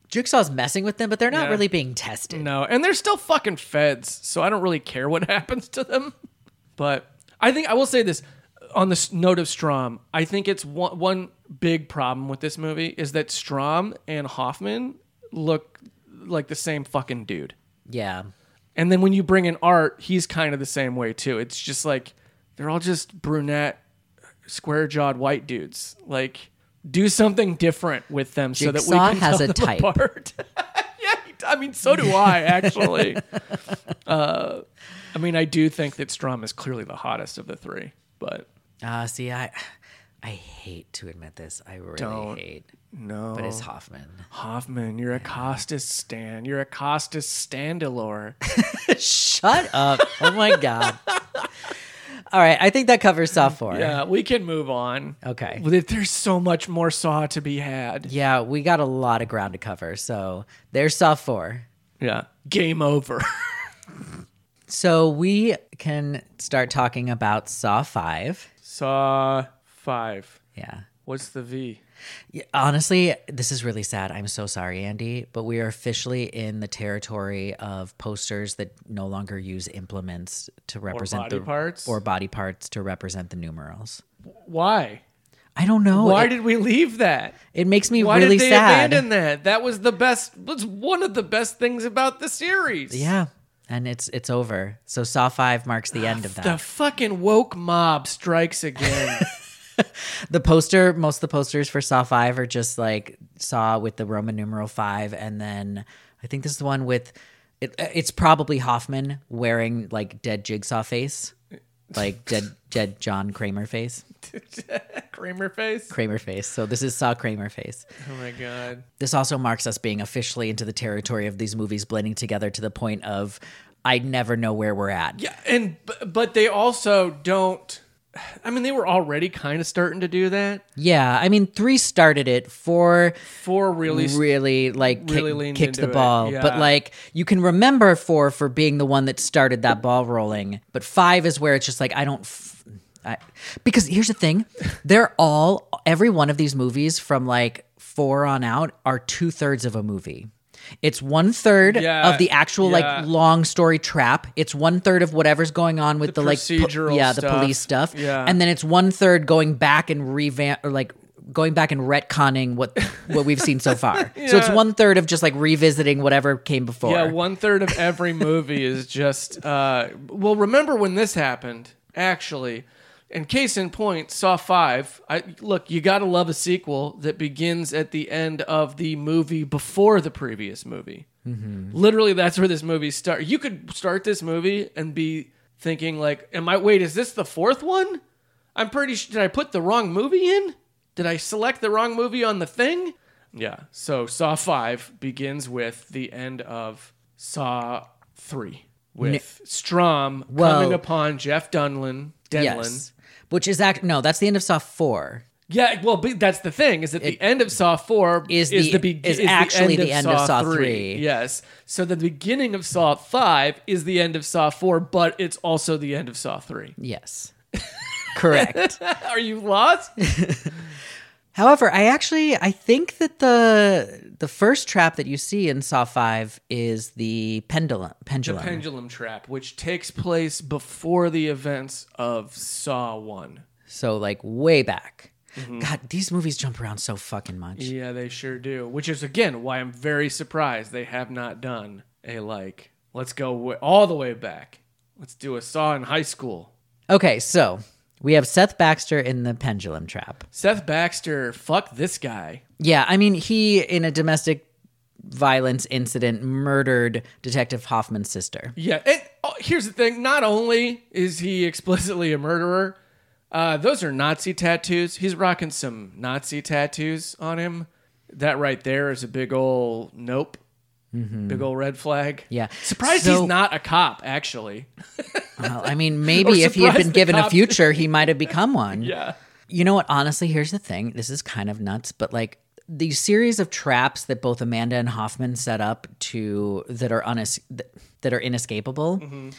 Jigsaw's messing with them, but they're not really being tested. No, and they're still fucking feds, so I don't really care what happens to them. But I think, I will say this, on the note of Strahm, I think it's one big problem with this movie is that Strahm and Hoffman look like the same fucking dude. Yeah. And then when you bring in Art, he's kind of the same way too. It's just like they're all just brunette, square-jawed white dudes. Like, do something different with them. Jigsaw so that we can has tell a them type. Apart. Yeah, I mean, so do I, actually. I mean, I do think that Strahm is clearly the hottest of the three, but see, I hate to admit this. I really hate. No. But it's Hoffman. Hoffman, you're a Costas stan. You're a Costas standalore. Shut up. Oh, my God. All right. I think that covers Saw 4. Yeah, we can move on. Okay. There's so much more Saw to be had. Yeah, we got a lot of ground to cover. So there's Saw 4. Yeah. Game over. So we can start talking about Saw 5. Saw 5. Yeah. What's the V? Yeah, honestly, this is really sad. I'm so sorry, Andy, but we are officially in the territory of posters that no longer use implements to represent body parts to represent the numerals. Why? I don't know. Why did we leave that? It makes me really sad. Why did they abandon that? That was one of the best things about the series. Yeah. And it's over. So Saw 5 marks the end of that. The fucking woke mob strikes again. The poster, most of the posters for Saw 5 are just like Saw with the Roman numeral 5, and then I think this is the one with it's probably Hoffman wearing like dead Jigsaw face, like dead John Kramer face. Kramer face. So this is Saw Kramer face. Oh my God. This also marks us being officially into the territory of these movies blending together to the point of I never know where we're at. Yeah, and but they also don't. I mean, they were already kind of starting to do that. Yeah, I mean, 3 started it. 4 really kicked the ball. Yeah. But like, you can remember 4 for being the one that started that ball rolling. But 5 is where it's just like because here's the thing: they're all every one of these movies from like 4 on out are 2/3 of a movie. It's 1/3 of the actual like long story trap. It's 1/3 of whatever's going on with the procedural the police stuff. Yeah. And then it's 1/3 going back and retconning what we've seen so far. Yeah. So it's 1/3 of just like revisiting whatever came before. Yeah, 1/3 of every movie is just remember when this happened, actually. And case in point, Saw 5, you got to love a sequel that begins at the end of the movie before the previous movie. Mm-hmm. Literally, that's where this movie starts. You could start this movie and be thinking like, is this the 4th one? I'm pretty sure, did I put the wrong movie in? Did I select the wrong movie on the thing? Yeah, so Saw 5 begins with the end of Saw 3 with Strahm coming upon Jeff Denlon. Yes. Which is that's the end of Saw 4. Yeah, well, but that's the thing is that the end of Saw 4 is actually the end of Saw 3. Yes. So the beginning of Saw 5 is the end of Saw 4, but it's also the end of Saw 3. Yes. Correct. Are you lost? However, I think that the first trap that you see in Saw 5 is the pendulum. The pendulum trap, which takes place before the events of Saw 1. So like way back. Mm-hmm. God, these movies jump around so fucking much. Yeah, they sure do. Which is again why I'm very surprised they have not done a like, let's go all the way back. Let's do a Saw in high school. Okay, so we have Seth Baxter in the pendulum trap. Seth Baxter, fuck this guy. Yeah, I mean, he, in a domestic violence incident, murdered Detective Hoffman's sister. Yeah, and here's the thing. Not only is he explicitly a murderer, those are Nazi tattoos. He's rocking some Nazi tattoos on him. That right there is a big old nope. Mm-hmm. Big old red flag. Yeah. Surprised he's not a cop, actually. Well, I mean, maybe if he had been given a future, he might have become one. Yeah. You know what? Honestly, here's the thing. This is kind of nuts, but like the series of traps that both Amanda and Hoffman set up that are inescapable. Mm-hmm.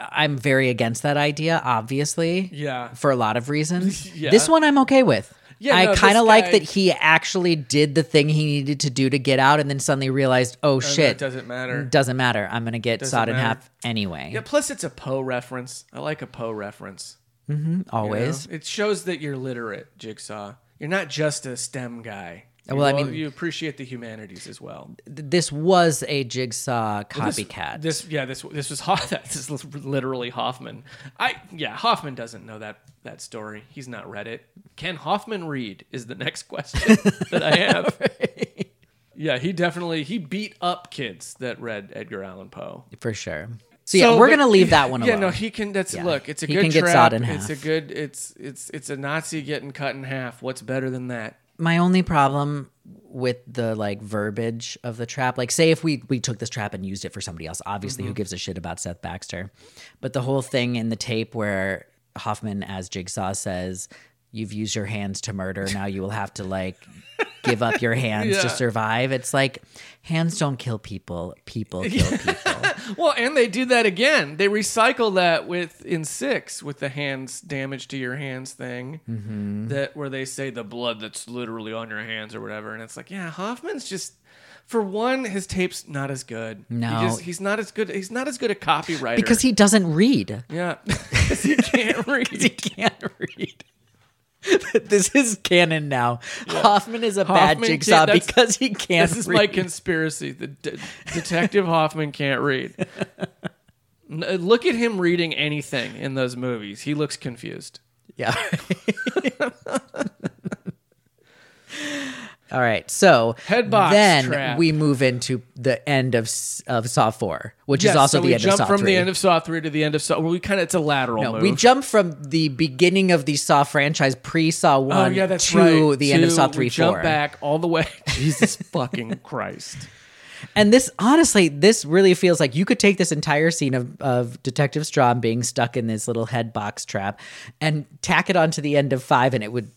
I'm very against that idea, obviously. Yeah. For a lot of reasons. Yeah. This one I'm okay with. Yeah, I kind of like that he actually did the thing he needed to do to get out and then suddenly realized, oh shit. It doesn't matter. Doesn't matter. I'm going to get sawed in half anyway. Yeah, plus it's a Poe reference. I like a Poe reference. Mm-hmm, always. You know? It shows that you're literate, Jigsaw. You're not just a STEM guy. Well, I mean, you appreciate the humanities as well. This was a Jigsaw copycat. This was Hoffman. This is literally Hoffman. Hoffman doesn't know that story. He's not read it. Can Hoffman read? Is the next question that I have. Right. Yeah, he beat up kids that read Edgar Allan Poe for sure. So yeah, we're gonna leave that one alone. Yeah, no, he can. That's look. It's a good trap. It's a Nazi getting cut in half. What's better than that? My only problem with the like verbiage of the trap, like say if we took this trap and used it for somebody else, obviously mm-hmm. Who gives a shit about Seth Baxter? But the whole thing in the tape where Hoffman as Jigsaw says, "You've used your hands to murder. Now you will have to like give up your hands to survive." It's like hands don't kill people. People kill people. Well, and they do that again. They recycle that in 6 with the hands damage to your hands thing mm-hmm. that where they say the blood that's literally on your hands or whatever. And it's like, yeah, Hoffman's just, for one, his tape's not as good. No, he's not as good. He's not as good a copywriter because he doesn't read. Yeah, because he can't read. He can't read. This is canon now. Yeah. Hoffman is a bad Jigsaw because he can't read. This is my conspiracy. The Detective Hoffman can't read. Look at him reading anything in those movies. He looks confused. Yeah. All right. So Headbox then trap. We move into the end of Saw 4, which is also the end of Saw 3. We jump from the end of Saw 3 to the end of Saw. Well, it's a lateral move. We jump from the beginning of the Saw franchise, pre-Saw 1, to the end of Saw 3, 4. We jump back all the way. Jesus fucking Christ. And this, honestly, this really feels like you could take this entire scene of Detective Strahm being stuck in this little head box trap and tack it onto the end of 5 and it would,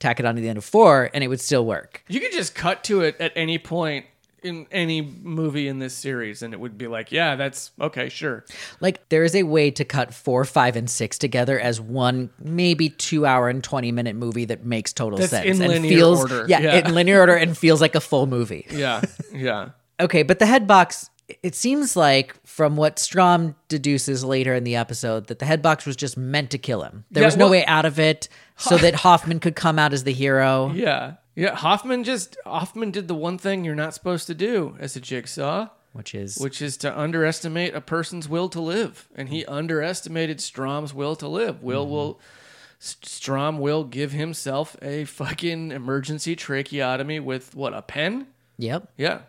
tack it onto the end of 4 and it would still work. You could just cut to it at any point in any movie in this series and it would be like, yeah, that's okay, sure. Like there is a way to cut 4, 5, and 6 together as one, maybe 2 hour and 20 minute movie that makes total sense. In linear order. Yeah, in linear order and feels like a full movie. Yeah, yeah. Okay, but the headbox, it seems like from what Strahm deduces later in the episode that the headbox was just meant to kill him. There was no way out of it so that Hoffman could come out as the hero. Yeah. Yeah, Hoffman did the one thing you're not supposed to do as a Jigsaw, which is to underestimate a person's will to live, and he underestimated Strahm's will to live. Strahm will give himself a fucking emergency tracheotomy with a pen? Yep. Yeah.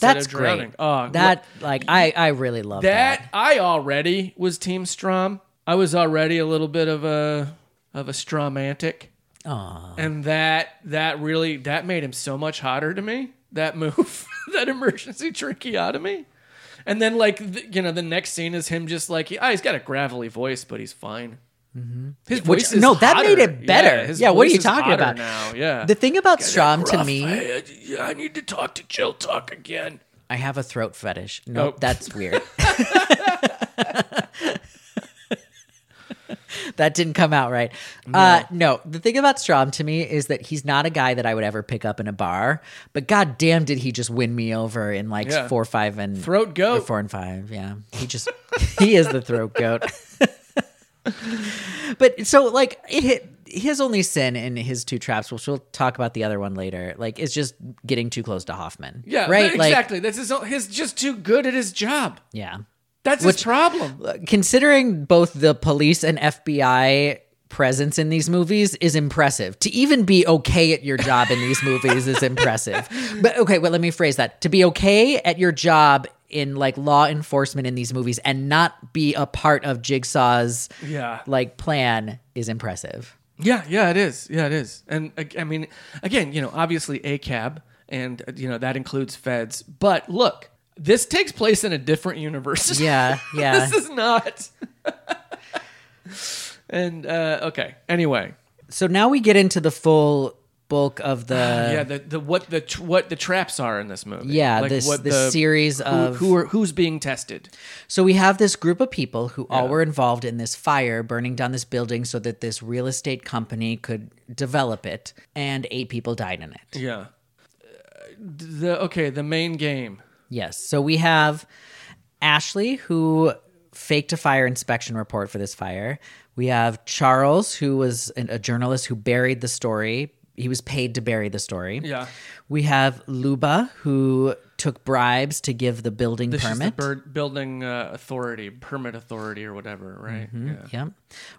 That's great. I really love that. I already was Team Strahm. I was already a little bit of a Strahmantic. Aww. And that really made him so much hotter to me, that move, that emergency tracheotomy. And then the next scene is him just like, he's got a gravelly voice, but he's fine. Mm-hmm. His voice is hotter. That made it better. Yeah, what are you talking about? Now. Yeah. The thing about Strahm to me... I need to talk to Jill Tuck again. I have a throat fetish. Nope. That's weird. That didn't come out right. No. The thing about Strahm to me is that he's not a guy that I would ever pick up in a bar, but goddamn did he just win me over in 4, 5, and... Throat goat. 4 and 5, yeah. He is the throat goat. But so his only sin in his 2 traps, which we'll talk about the other one later, is just getting too close to Hoffman. Yeah, right. Exactly. That's he's just too good at his job. Yeah, that's his problem. Considering both the police and FBI presence in these movies is impressive. To even be okay at your job in these movies is impressive. But okay, let me phrase that. To be okay at your job in like law enforcement in these movies and not be a part of Jigsaw's like plan is impressive. Yeah, it is. And I mean, again, you know, obviously ACAB and, you know, that includes feds. But look, this takes place in a different universe. Yeah. This is not. And, okay. Anyway. So now we get into the full bulk of the what the traps are in this movie. Yeah, like this series of who's being tested. So we have this group of people who all were involved in this fire, burning down this building so that this real estate company could develop it, and 8 people died in it. Yeah. The main game. Yes. So we have Ashley, who faked a fire inspection report for this fire. We have Charles, who was a journalist who buried the story. He was paid to bury the story. Yeah. We have Luba, who took bribes to give the building permit. This is the building authority, permit authority or whatever, right? Mm-hmm. Yeah.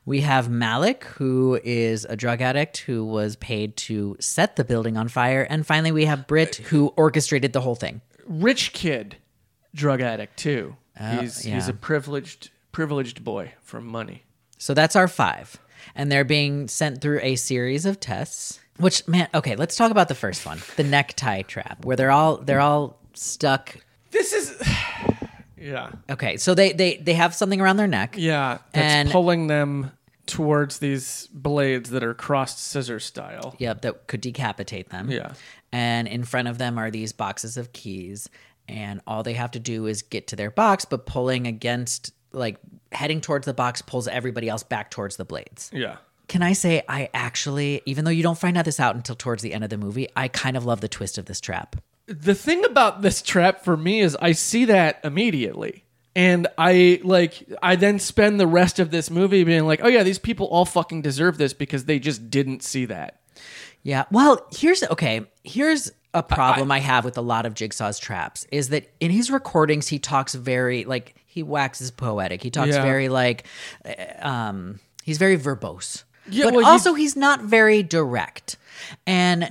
We have Malik, who is a drug addict who was paid to set the building on fire. And finally, we have Brit, who orchestrated the whole thing. Rich kid, drug addict too. He's a privileged boy from money. So that's our 5. And they're being sent through a series of tests. Which, man, okay, let's talk about the first one, the necktie trap, where they're all stuck. This is, yeah. Okay, so they have something around their neck. Yeah, that's pulling them towards these blades that are crossed scissors style. Yep, that could decapitate them. Yeah. And in front of them are these boxes of keys, and all they have to do is get to their box, but pulling against, like, heading towards the box pulls everybody else back towards the blades. Yeah. Can I say I actually, even though you don't find out this out until towards the end of the movie, I kind of love the twist of this trap. The thing about this trap for me is I see that immediately. And I then spend the rest of this movie being like, oh yeah, these people all fucking deserve this because they just didn't see that. Yeah. Well, here's a problem I have with a lot of Jigsaw's traps is that in his recordings, he talks very, like, he waxes poetic. He talks very, like, he's very verbose. Yeah, but also he's not very direct. And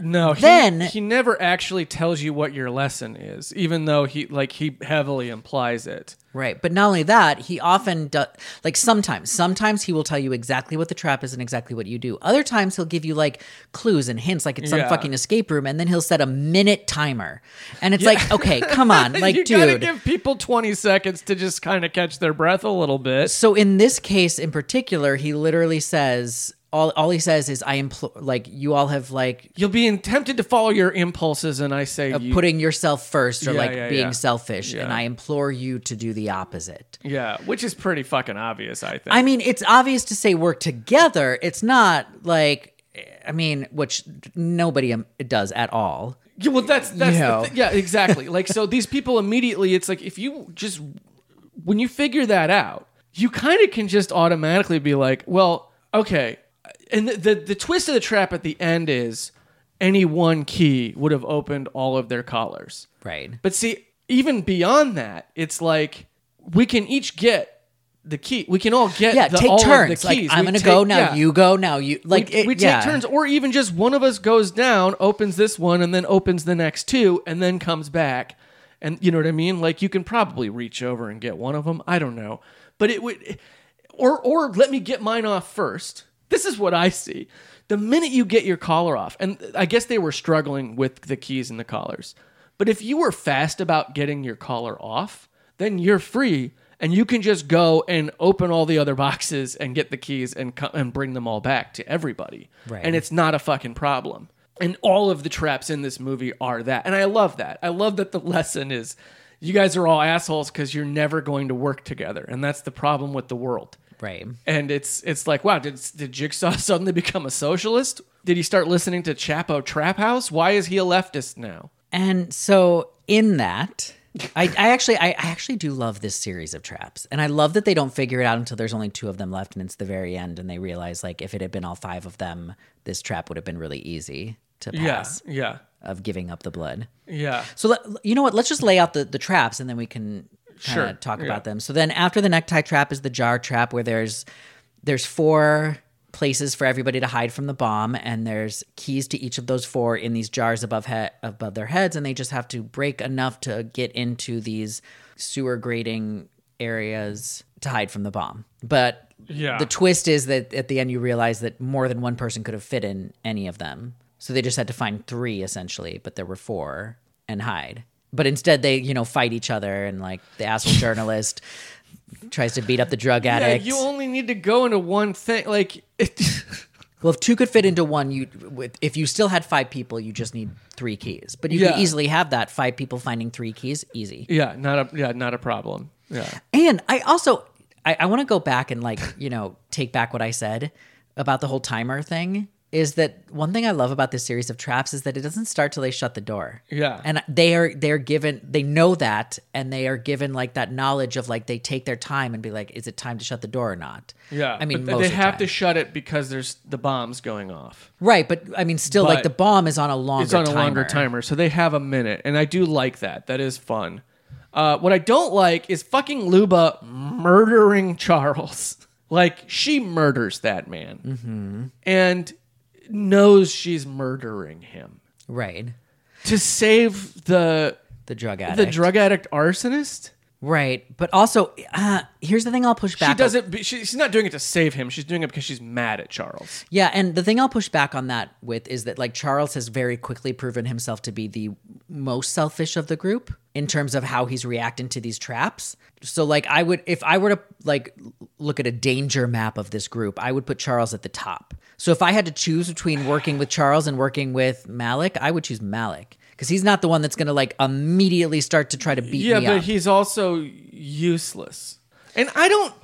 he never actually tells you what your lesson is, even though he heavily implies it. Right. But not only that, he often does, like, sometimes he will tell you exactly what the trap is and exactly what you do. Other times he'll give you like clues and hints, like it's some fucking escape room. And then he'll set a minute timer. And it's like, okay, come on. Like, you gotta give people 20 seconds to just kind of catch their breath a little bit. So in this case in particular, he literally says, All he says is, I implore, like, you all have, like... You'll be tempted to follow your impulses, and I say... Putting yourself first, or, being selfish, and I implore you to do the opposite. Yeah, which is pretty fucking obvious, I think. I mean, it's obvious to say work together. It's not, like, I mean, which nobody does at all. Yeah, well, that's exactly. Like, so these people immediately, it's like, if you just... When you figure that out, you kind of can just automatically be like, well, okay... And the twist of the trap at the end is any one key would have opened all of their collars. Right. But see, even beyond that, it's like we can each get the key. We can all get all turns. Of the keys. Like, I'm going to go now. Yeah. You go now. You like we take turns, or even just one of us goes down, opens this one, and then opens the next 2, and then comes back. And you know what I mean? Like, you can probably reach over and get one of them. I don't know, but it would, or let me get mine off first. This is what I see. The minute you get your collar off, and I guess they were struggling with the keys and the collars, but if you were fast about getting your collar off, then you're free, and you can just go and open all the other boxes and get the keys and bring them all back to everybody. Right. And it's not a fucking problem. And all of the traps in this movie are that. And I love that. I love that the lesson is you guys are all assholes because you're never going to work together, and that's the problem with the world. Right. And it's like, wow, did Jigsaw suddenly become a socialist? Did he start listening to Chapo Trap House? Why is he a leftist now? And so in that, I actually do love this series of traps. And I love that they don't figure it out until there's only 2 of them left, and it's the very end, and they realize, like, if it had been all 5 of them, this trap would have been really easy to pass. Yeah. Of giving up the blood. Yeah. So you know what? Let's just lay out the traps, and then we can... Sure. Talk about them. So then after the necktie trap is the jar trap, where there's 4 places for everybody to hide from the bomb, and there's keys to each of those four in these jars above their heads, and they just have to break enough to get into these sewer grating areas to hide from the bomb. But the twist is that at the end you realize that more than one person could have fit in any of them, so they just had to find three essentially, but there were four, and hide. But instead they, you know, fight each other, and like the asshole journalist tries to beat up the drug addict. Yeah, you only need to go into one thing. Like, well, if two could fit into one, if you still had five people, you just need three keys. But you could easily have that, five people finding three keys, easy. Yeah, not a problem. Yeah. And I also I want to go back and like, you know, take back what I said about the whole timer thing. Is that one thing I love about this series of traps is that it doesn't start till they shut the door. Yeah. And they are given like that knowledge of like, they take their time and be like, is it time to shut the door or not? Yeah. I mean, but they have to shut it because there's the bombs going off. Right. But I mean, still, like the bomb is on a longer timer. It's on a longer timer. So they have a minute. And I do like that. That is fun. What I don't like is fucking Luba murdering Charles. Like, she murders that man. Mm-hmm. And knows she's murdering him, right, to save the drug addict, arsonist, right? But also, here's the thing I'll push back. She doesn't. She's not doing it to save him. She's doing it because she's mad at Charles. Yeah, and the thing I'll push back on that with is that like Charles has very quickly proven himself to be the most selfish of the group in terms of how he's reacting to these traps. So like if I were to like look at a danger map of this group, I would put Charles at the top. So if I had to choose between working with Charles and working with Malik, I would choose Malik because he's not the one that's going to like immediately start to try to beat me up. Yeah, but he's also useless. And I don't...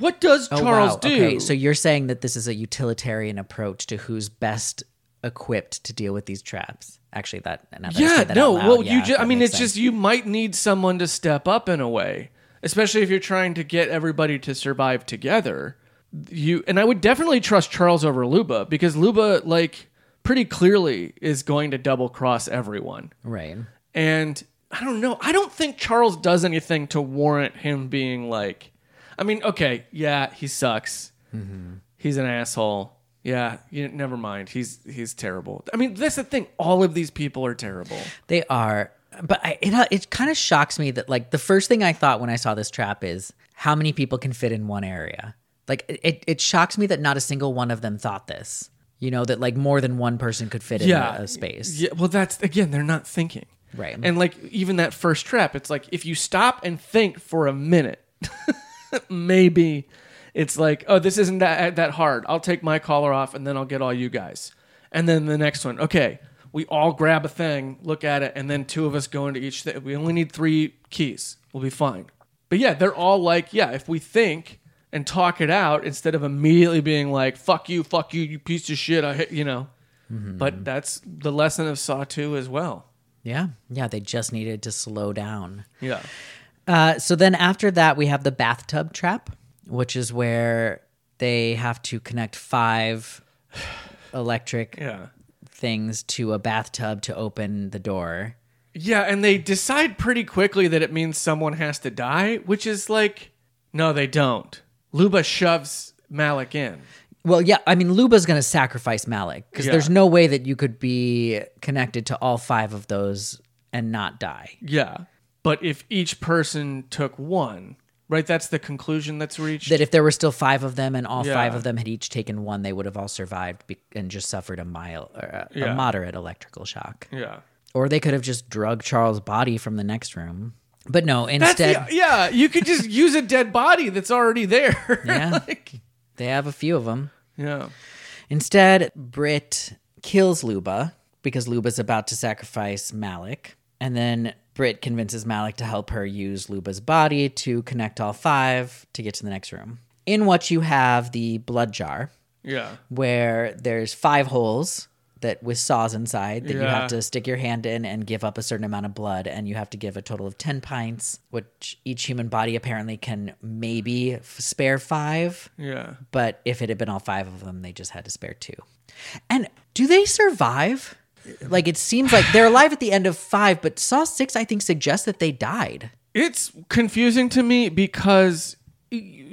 What does Charles do? Okay, so you're saying that this is a utilitarian approach to who's best equipped to deal with these traps. Actually, It's just you might need someone to step up in a way, especially if you're trying to get everybody to survive together. And I would definitely trust Charles over Luba because Luba, like, pretty clearly is going to double cross everyone. Right. And I don't know. I don't think Charles does anything to warrant him being like, I mean, okay, yeah, he sucks. Mm-hmm. He's an asshole. Yeah, never mind. He's terrible. I mean, that's the thing. All of these people are terrible. They are. But it kind of shocks me that, like, the first thing I thought when I saw this trap is how many people can fit in one area. Like, it shocks me that not a single one of them thought this. You know, that, like, more than one person could fit in a space. Yeah, well, that's, again, they're not thinking. Right. And, like, even that first trap, it's like, if you stop and think for a minute, maybe it's like, oh, this isn't that hard. I'll take my collar off, and then I'll get all you guys. And then the next one, okay, we all grab a thing, look at it, and then two of us go into each thing. We only need three keys. We'll be fine. But, yeah, they're all like, yeah, if we think... and talk it out instead of immediately being like, fuck you, you piece of shit, I hate, you know. Mm-hmm. But that's the lesson of Saw 2 as well. Yeah. Yeah, they just needed to slow down. Yeah. So then after that, we have the bathtub trap, which is where they have to connect five electric things to a bathtub to open the door. Yeah, and they decide pretty quickly that it means someone has to die, which is like... No, they don't. Luba shoves Malik in. Well, yeah, I mean, Luba's going to sacrifice Malik because there's no way that you could be connected to all five of those and not die. Yeah, but if each person took one, right, that's the conclusion that's reached? That if there were still five of them and all five of them had each taken one, they would have all survived and just suffered a moderate electrical shock. Yeah. Or they could have just drugged Charles' body from the next room. But no, instead... you could just use a dead body that's already there. Yeah, they have a few of them. Yeah. Instead, Brit kills Luba because Luba's about to sacrifice Malik. And then Brit convinces Malik to help her use Luba's body to connect all five to get to the next room. In which you have the blood jar. Yeah. Where there's five holes... that with saws inside that you have to stick your hand in and give up a certain amount of blood, and you have to give a total of 10 pints, which each human body apparently can maybe spare five. Yeah. But if it had been all five of them, they just had to spare two. And do they survive? Like, it seems like they're alive at the end of five, but Saw 6, I think, suggests that they died. It's confusing to me because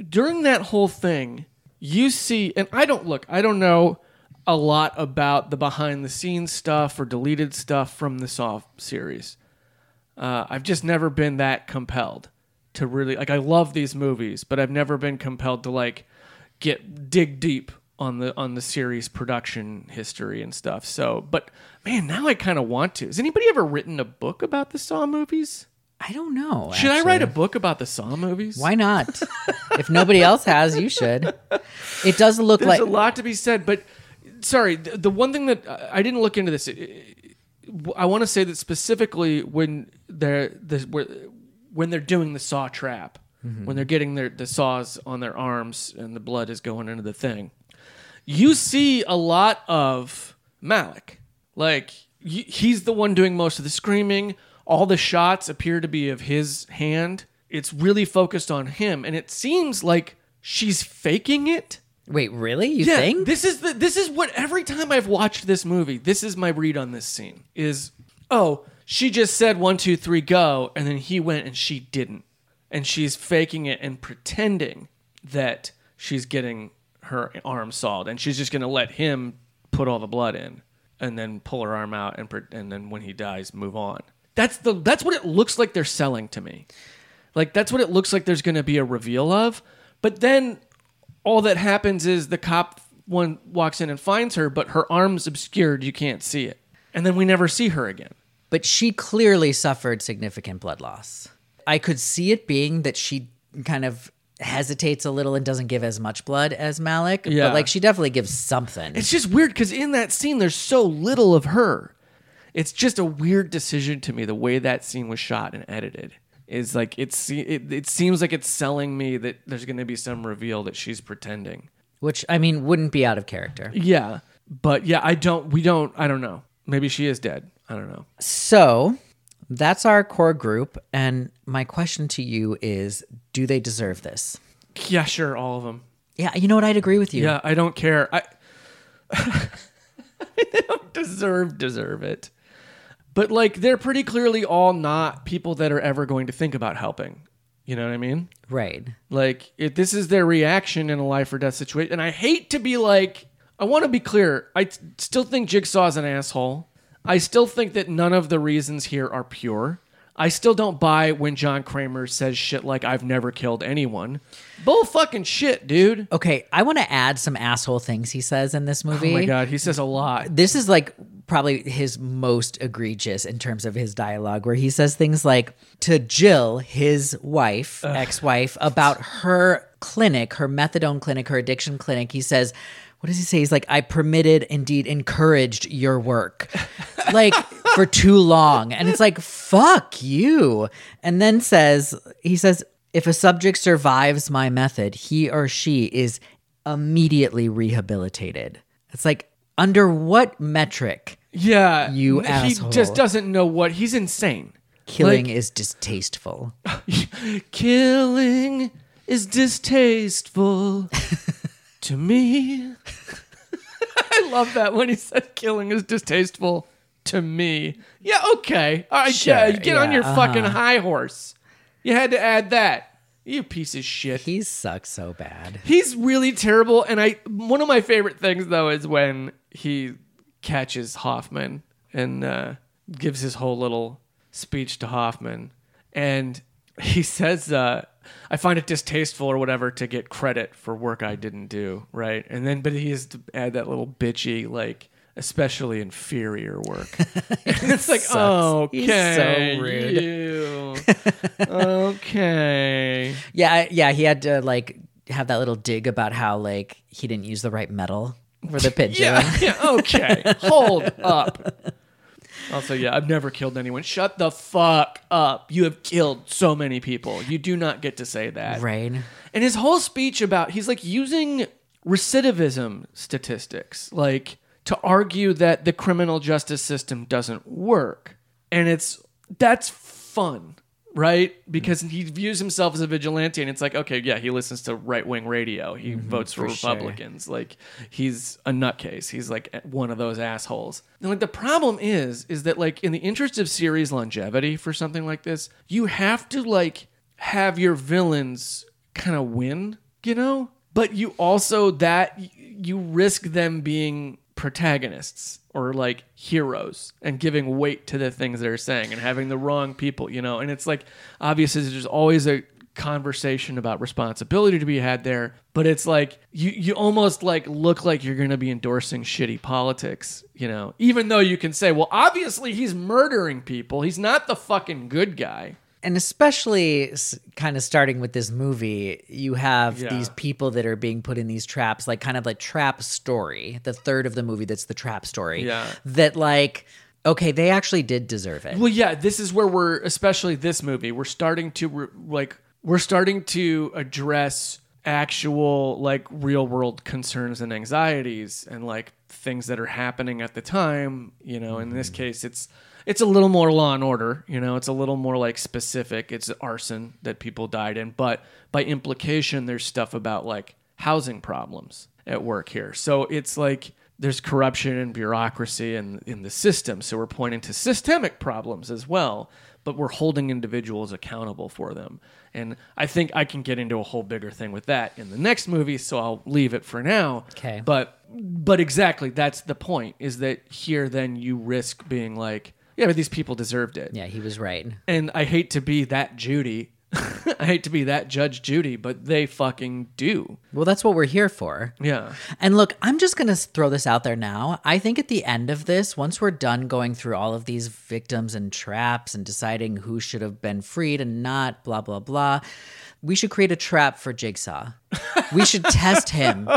during that whole thing, you see, and I don't know a lot about the behind the scenes stuff or deleted stuff from the Saw series. I've just never been that compelled to really, like, I love these movies, but I've never been compelled to like dig deep on the series production history and stuff. So, but man, now I kind of want to. Has anybody ever written a book about the Saw movies? I don't know. Should actually. I write a book about the Saw movies? Why not? If nobody else has, you should. It does look like... There's a lot to be said, but sorry, the one thing that I didn't look into this, I want to say that specifically when they're doing the Saw trap, mm-hmm. when they're getting the saws on their arms and the blood is going into the thing, you see a lot of Malik. Like, he's the one doing most of the screaming. All the shots appear to be of his hand. It's really focused on him, and it seems like she's faking it. Wait, really? You think? This is what every time I've watched this movie, this is my read on this scene is, oh, she just said 1, 2, 3, go, and then he went and she didn't. And she's faking it and pretending that she's getting her arm sawed, and she's just going to let him put all the blood in and then pull her arm out and then when he dies, move on. That's what it looks like they're selling to me. Like, that's what it looks like there's going to be a reveal of. But then all that happens is the cop one walks in and finds her, but her arm's obscured. You can't see it. And then we never see her again. But she clearly suffered significant blood loss. I could see it being that she kind of hesitates a little and doesn't give as much blood as Malik. Yeah. But, like, she definitely gives something. It's just weird because in that scene, there's so little of her. It's just a weird decision to me, the way that scene was shot and edited. Is like it seems like it's selling me that there's going to be some reveal that she's pretending. Which, I mean, wouldn't be out of character. Yeah. But yeah, I don't know. Maybe she is dead. I don't know. So that's our core group. And my question to you is, do they deserve this? Yeah, sure. All of them. Yeah. You know what? I'd agree with you. Yeah. I don't care. They don't deserve it. But, like, they're pretty clearly all not people that are ever going to think about helping. You know what I mean? Right. Like, if this is their reaction in a life or death situation. And I hate to be like, I want to be clear. I still think Jigsaw's an asshole. I still think that none of the reasons here are pure. I still don't buy when John Kramer says shit like, I've never killed anyone. Bull fucking shit, dude. Okay, I want to add some asshole things he says in this movie. Oh my God, he says a lot. This is like probably his most egregious in terms of his dialogue, where he says things like, to Jill, his wife, ex-wife, about her clinic, her methadone clinic, her addiction clinic, he says... What does he say? He's like, I permitted, indeed encouraged your work, like, for too long. And it's like, fuck you. And then he says, if a subject survives my method, he or she is immediately rehabilitated. It's like, under what metric? Yeah. You asshole. He just doesn't know what, he's insane. Killing is distasteful. Killing is distasteful. To me. I love that when he said killing is distasteful to me. Yeah, okay. All right, sure, yeah, get on your fucking high horse. You had to add that. You piece of shit. He sucks so bad. He's really terrible. And one of my favorite things, though, is when he catches Hoffman and gives his whole little speech to Hoffman. And he says... I find it distasteful or whatever to get credit for work I didn't do, right? And then, but he has to add that little bitchy, like, especially inferior work. It's like, sucks. Okay. He's so rude. Okay. Yeah, he had to, like, have that little dig about how, like, he didn't use the right metal for the pigeon. Yeah, okay. Hold up. Also, yeah, I've never killed anyone. Shut the fuck up. You have killed so many people. You do not get to say that. Right. And his whole speech about, he's like using recidivism statistics, like to argue that the criminal justice system doesn't work. And that's fun, right? Because he views himself as a vigilante and it's like, okay, yeah, he listens to right-wing radio. He votes for Republicans. Sure. Like, he's a nutcase. He's like one of those assholes. And like the problem is that like in the interest of series longevity for something like this, you have to like have your villains kind of win, you know? But you also, that you risk them being protagonists or like heroes and giving weight to the things they're saying and having the wrong people, you know? And it's like, obviously there's always a conversation about responsibility to be had there, but it's like you almost like look like you're going to be endorsing shitty politics, you know, even though you can say, well, obviously he's murdering people. He's not the fucking good guy. And especially kind of starting with this movie, you have these people that are being put in these traps, like kind of like trap story, the third of the movie that's the trap story, that like, okay, they actually did deserve it. Well, yeah, this is where we're, especially this movie, we're starting to address actual like real world concerns and anxieties and like things that are happening at the time, you know, in this case, it's a little more Law and Order, you know, it's a little more like specific. It's arson that people died in, but by implication, there's stuff about like housing problems at work here. So it's like there's corruption and bureaucracy in the system. So we're pointing to systemic problems as well, but we're holding individuals accountable for them. And I think I can get into a whole bigger thing with that in the next movie, so I'll leave it for now. Okay. But exactly, that's the point, is that here then you risk being like, yeah, but these people deserved it. Yeah, he was right. And I hate to be that Judy. I hate to be that Judge Judy, but they fucking do. Well, that's what we're here for. Yeah. And look, I'm just going to throw this out there now. I think at the end of this, once we're done going through all of these victims and traps and deciding who should have been freed and not, blah, blah, blah, we should create a trap for Jigsaw. We should test him.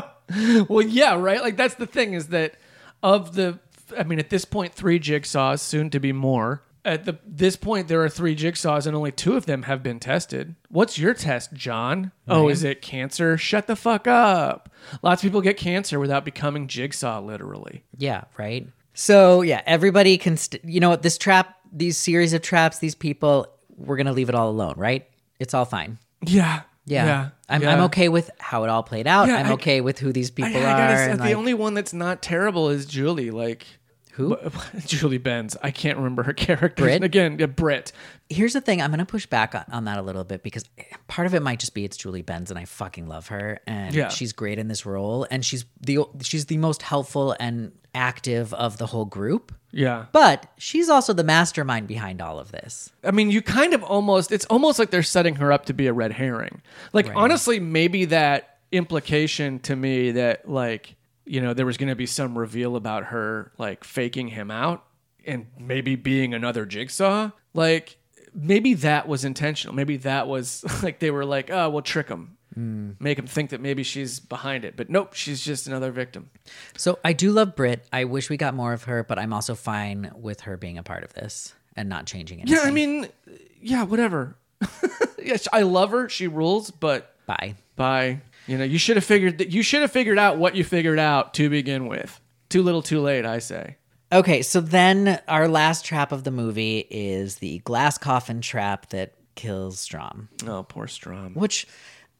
Well, yeah, right? Like, that's the thing, is that at this point, 3 Jigsaws, soon to be more. At this point, there are 3 Jigsaws, and only 2 of them have been tested. What's your test, John? Right. Oh, is it cancer? Shut the fuck up. Lots of people get cancer without becoming Jigsaw, literally. Yeah, right? So, yeah, everybody can... you know what? This trap, these series of traps, these people, we're going to leave it all alone, right? It's all fine. Yeah. Yeah. I'm okay with how it all played out. Yeah, I'm okay with who these people are. And the only one that's not terrible is Julie, like... Who? Julie Benz. I can't remember her character. Brit? Again, yeah, Brit. Here's the thing. I'm going to push back on that a little bit, because part of it might just be it's Julie Benz and I fucking love her. And she's great in this role. And she's the most helpful and active of the whole group. Yeah. But she's also the mastermind behind all of this. I mean, you kind of almost... It's almost like they're setting her up to be a red herring. Like, right. Honestly, maybe that implication to me that, like... you know, there was going to be some reveal about her, like, faking him out and maybe being another Jigsaw. Like, maybe that was intentional. Maybe that was, like, they were like, oh, we'll trick him. Make him think that maybe she's behind it. But nope, she's just another victim. So I do love Brit. I wish we got more of her, but I'm also fine with her being a part of this and not changing anything. Yeah, I mean, yeah, whatever. Yes, I love her. She rules, but... Bye. You know, you should have figured that. You should have figured out what you figured out to begin with. Too little, too late, I say. Okay, so then our last trap of the movie is the glass coffin trap that kills Strahm. Oh, poor Strahm. Which,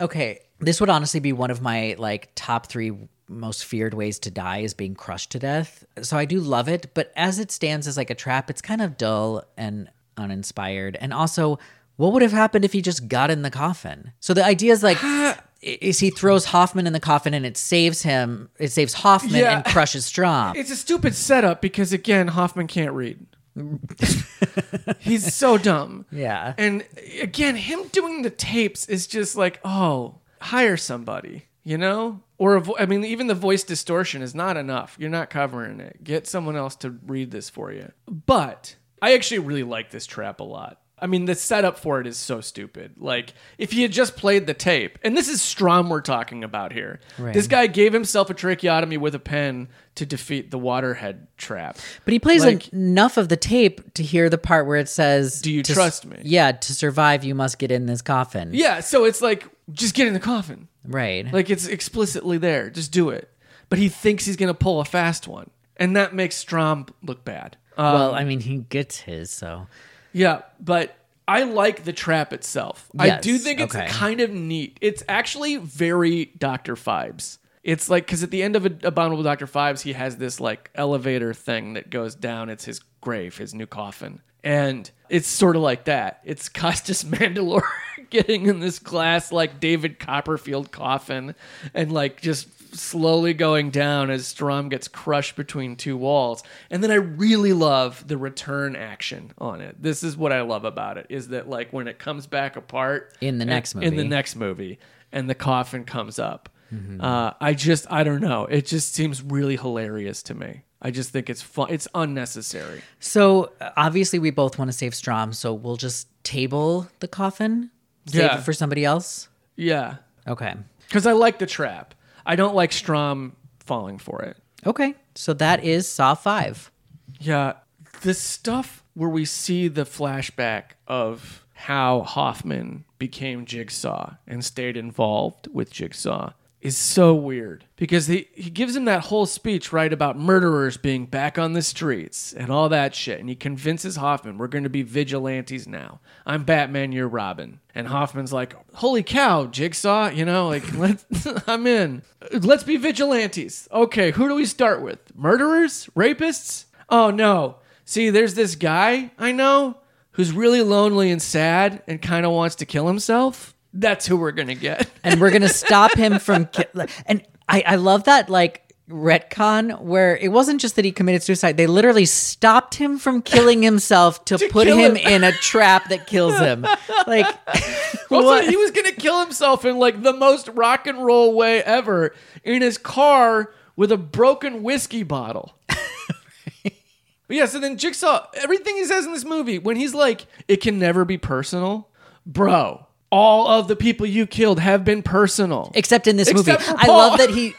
okay, this would honestly be one of my like top 3 most feared ways to die, is being crushed to death. So I do love it, but as it stands as like a trap, it's kind of dull and uninspired. And also, what would have happened if he just got in the coffin? So the idea is like... is he throws Hoffman in the coffin and it saves him. It saves Hoffman and crushes Strahm. It's a stupid setup because, again, Hoffman can't read. He's so dumb. Yeah. And, again, him doing the tapes is just like, oh, hire somebody, you know? Or, even the voice distortion is not enough. You're not covering it. Get someone else to read this for you. But I actually really like this trap a lot. I mean, the setup for it is so stupid. Like, if he had just played the tape, and this is Strahm we're talking about here. Right. This guy gave himself a tracheotomy with a pen to defeat the waterhead trap. But he plays like, enough of the tape to hear the part where it says... Do you trust me? Yeah, to survive, you must get in this coffin. Yeah, so it's like, just get in the coffin. Right. Like, it's explicitly there. Just do it. But he thinks he's going to pull a fast one. And that makes Strahm look bad. Well, I mean, he gets his, so... Yeah, but I like the trap itself. Yes, I do think it's kind of neat. It's actually very Dr. Phibes. It's like, because at the end of Abominable Dr. Phibes, he has this like elevator thing that goes down. It's his grave, his new coffin. And it's sort of like that. It's Costas Mandalore getting in this glass, like, David Copperfield coffin and, like, just slowly going down as Strahm gets crushed between two walls. And then I really love the return action on it. This is what I love about it, is that, like, when it comes back apart... In the next movie. And the coffin comes up. Mm-hmm. I don't know. It just seems really hilarious to me. I just think it's fun. It's unnecessary. So obviously we both want to save Strahm, so we'll just table the coffin, save it for somebody else. Yeah. Okay. Because I like the trap. I don't like Strahm falling for it. Okay. So that is Saw 5. Yeah. The stuff where we see the flashback of how Hoffman became Jigsaw and stayed involved with Jigsaw is so weird, because he gives him that whole speech, right, about murderers being back on the streets and all that shit, and he convinces Hoffman, we're going to be vigilantes now. I'm Batman, you're Robin. And Hoffman's like, holy cow, Jigsaw, you know, like, I'm in. Let's be vigilantes. Okay, who do we start with? Murderers? Rapists? Oh, no. See, there's this guy I know who's really lonely and sad and kind of wants to kill himself. That's who we're going to get. And we're going to stop him from... And I love that, like, retcon where it wasn't just that he committed suicide. They literally stopped him from killing himself to put him in a trap that kills him. Like, also, he was going to kill himself in, like, the most rock and roll way ever, in his car with a broken whiskey bottle. But yeah, so then Jigsaw... Everything he says in this movie, when he's like, it can never be personal, bro... All of the people you killed have been personal. Except in this movie. I love that he...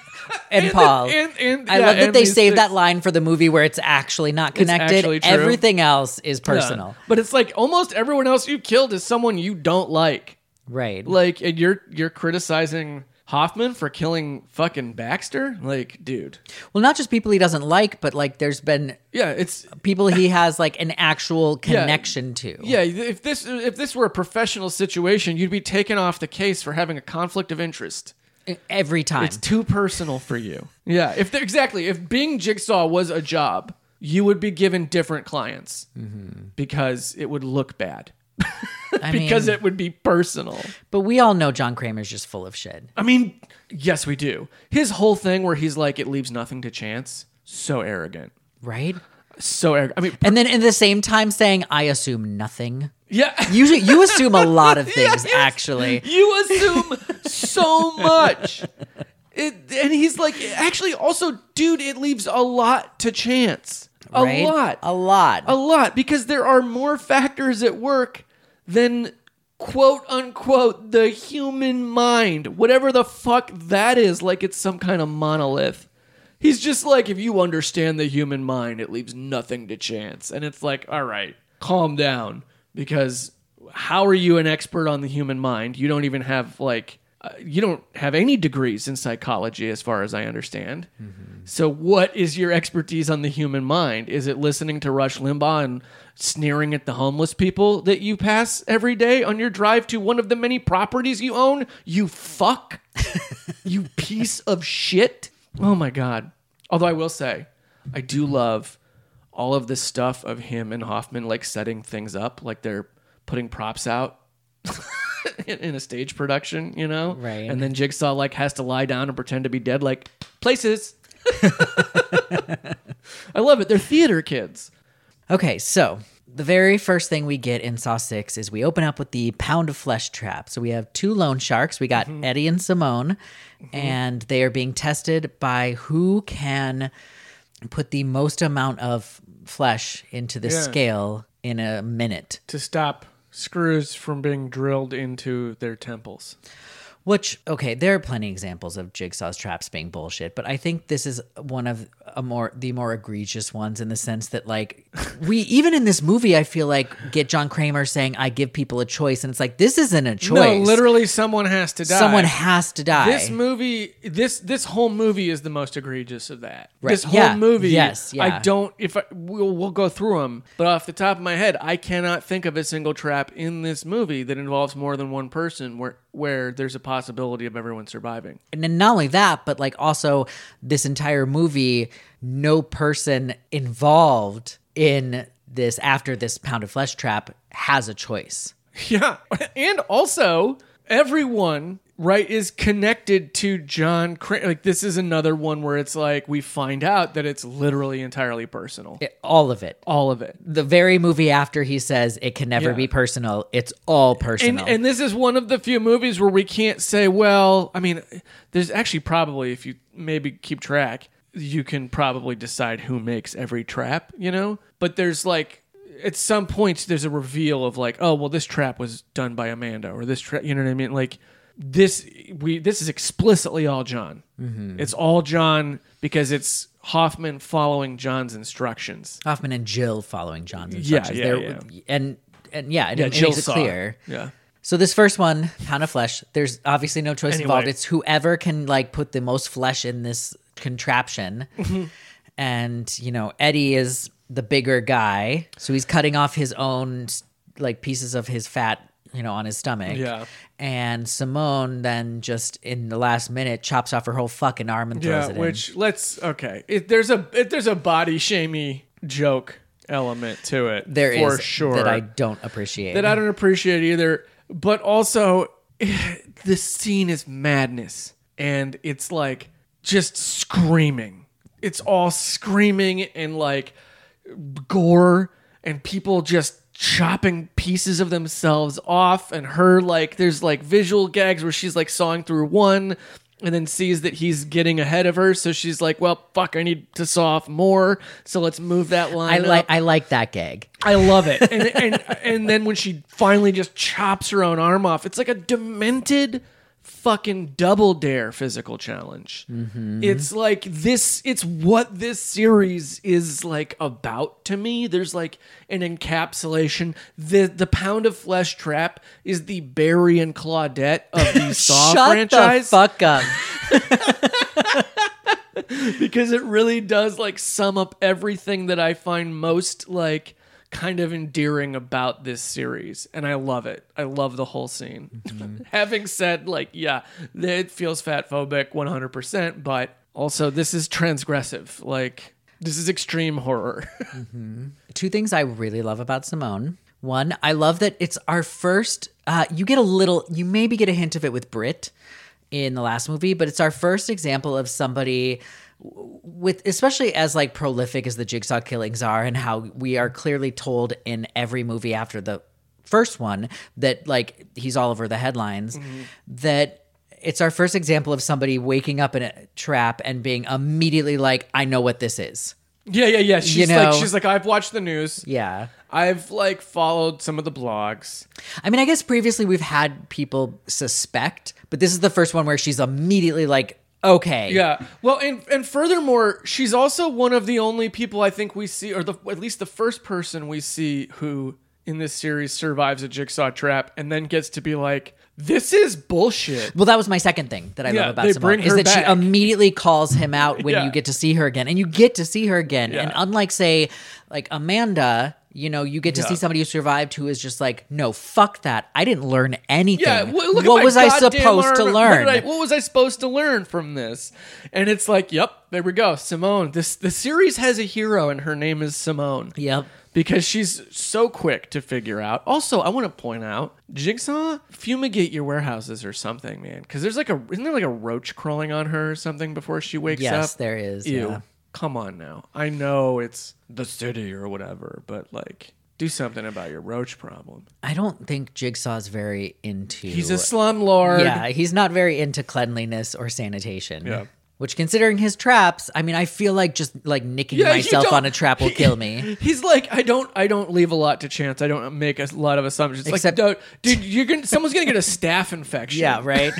And Paul. I love that they saved that line for the movie where it's actually not connected. It's actually true. Everything else is personal. Yeah. But it's like almost everyone else you killed is someone you don't like. Right. Like, and you're criticizing Hoffman for killing fucking Baxter? Like, dude. Well, not just people he doesn't like, but, like, there's been it's people he has, like, an actual connection to. Yeah, if this were a professional situation, you'd be taken off the case for having a conflict of interest. Every time. It's too personal for you. Yeah, if being Jigsaw was a job, you would be given different clients because it would look bad. Because it would be personal. But we all know John Kramer's just full of shit. I mean, yes, we do. His whole thing where he's like, it leaves nothing to chance. So arrogant. Right? So arrogant. I mean, and then at the same time saying, I assume nothing. Yeah. Usually you assume a lot of things, actually. You assume so much. And he's like, actually, also, dude, it leaves a lot to chance. Right? A lot. Because there are more factors at work than, quote unquote, the human mind, whatever the fuck that is, like it's some kind of monolith. He's just like, if you understand the human mind, it leaves nothing to chance. And it's like, all right, calm down, because how are you an expert on the human mind? You don't even have you don't have any degrees in psychology, as far as I understand. Mm-hmm. So what is your expertise on the human mind? Is it listening to Rush Limbaugh and sneering at the homeless people that you pass every day on your drive to one of the many properties you own? You fuck. You piece of shit. Oh, my God. Although I will say, I do love all of this stuff of him and Hoffman, like, setting things up, like they're putting props out. In a stage production, you know? Right. And then Jigsaw, like, has to lie down and pretend to be dead, like, places. I love it. They're theater kids. Okay, so the very first thing we get in Saw 6 is we open up with the pound of flesh trap. So we have two loan sharks. We got Eddie and Simone, and they are being tested by who can put the most amount of flesh into the scale in a minute. To stop screws from being drilled into their temples. Which, okay, there are plenty of examples of Jigsaw's traps being bullshit, but I think this is one of the more egregious ones, in the sense that, like, we, even in this movie, I feel like, get John Kramer saying, I give people a choice, and it's like, this isn't a choice. No, literally someone has to die. This movie, this whole movie is the most egregious of that. Right. This whole movie, we'll go through them, but off the top of my head, I cannot think of a single trap in this movie that involves more than one person where there's a possibility of everyone surviving. And then not only that, but, like, also this entire movie, no person involved in this, after this pound of flesh trap, has a choice. Yeah. And also, everyone, right, is connected to John Crane. Like, this is another one where it's like, we find out that it's literally entirely personal. All of it. The very movie after he says it can never be personal, it's all personal. And this is one of the few movies where we can't say, well, I mean, there's actually probably, if you maybe keep track, you can probably decide who makes every trap, you know? But there's like, at some points, there's a reveal of like, oh, well, this trap was done by Amanda, or this trap, you know what I mean? Like, this is explicitly all John. Mm-hmm. It's all John because it's Hoffman following John's instructions. Hoffman and Jill following John's instructions. Yeah. And Jill makes it clear. Yeah. So this first one, pound of flesh, there's obviously no choice involved. It's whoever can like put the most flesh in this contraption. Mm-hmm. And, you know, Eddie is the bigger guy, so he's cutting off his own like pieces of his fat, you know, on his stomach. Yeah. And Simone then just in the last minute chops off her whole fucking arm and throws it in. There's a body shamey joke element to it. There is, for sure, that I don't appreciate. That I don't appreciate either. But also, this scene is madness. And it's like just screaming. It's all screaming and like gore and people just chopping pieces of themselves off. And her like, there's like visual gags where she's like sawing through one and then sees that he's getting ahead of her. So she's like, well, fuck, I need to saw off more. So let's move that line up. I like that gag. I love it. And then when she finally just chops her own arm off, it's like a demented fucking double dare physical challenge. Mm-hmm. It's like this, it's what this series is like about to me. There's like an encapsulation. The pound of flesh trap is the Barry and Claudette of the Saw franchise. Shut the fuck up. Because it really does like sum up everything that I find most like kind of endearing about this series, and I love it. I love the whole scene. Mm-hmm. Having said, like, yeah, it feels fatphobic 100%, but also this is transgressive. Like, this is extreme horror. Mm-hmm. Two things I really love about Simone. One, I love that it's our first, you maybe get a hint of it with Brit in the last movie, but it's our first example of somebody with, especially as like prolific as the Jigsaw killings are, and how we are clearly told in every movie after the first one that like he's all over the headlines, mm-hmm. that it's our first example of somebody waking up in a trap and being immediately like, I know what this is. Yeah. She's she's like, I've watched the news. Yeah. I've like followed some of the blogs. I mean, I guess previously we've had people suspect, but this is the first one where she's immediately like, okay. Yeah. Well, and furthermore, she's also one of the only people I think we see, or at least the first person we see who in this series survives a Jigsaw trap and then gets to be like, this is bullshit. Well, that was my second thing that I love about Simone, is that she immediately calls him out when you get to see her again. And you get to see her again. Yeah. And unlike, say, like Amanda, you know, you get to see somebody who survived who is just like, no, fuck that. I didn't learn anything. Yeah, what was I supposed to learn? What was I supposed to learn from this? And it's like, yep, there we go. Simone. The series has a hero, and her name is Simone. Yep. Because she's so quick to figure out. Also, I want to point out, Jigsaw, fumigate your warehouses or something, man. Because there's like isn't there like a roach crawling on her or something before she wakes up? Yes, there is. Ew. Yeah. Come on now. I know it's the city or whatever, but like, do something about your roach problem. I don't think Jigsaw's very into... He's a slumlord. Yeah, he's not very into cleanliness or sanitation. Yeah. Which, considering his traps, I mean, I feel like just like nicking myself on a trap will kill me. He's like, I don't leave a lot to chance. I don't make a lot of assumptions. Except, like, dude, someone's gonna get a staph infection. Yeah, right.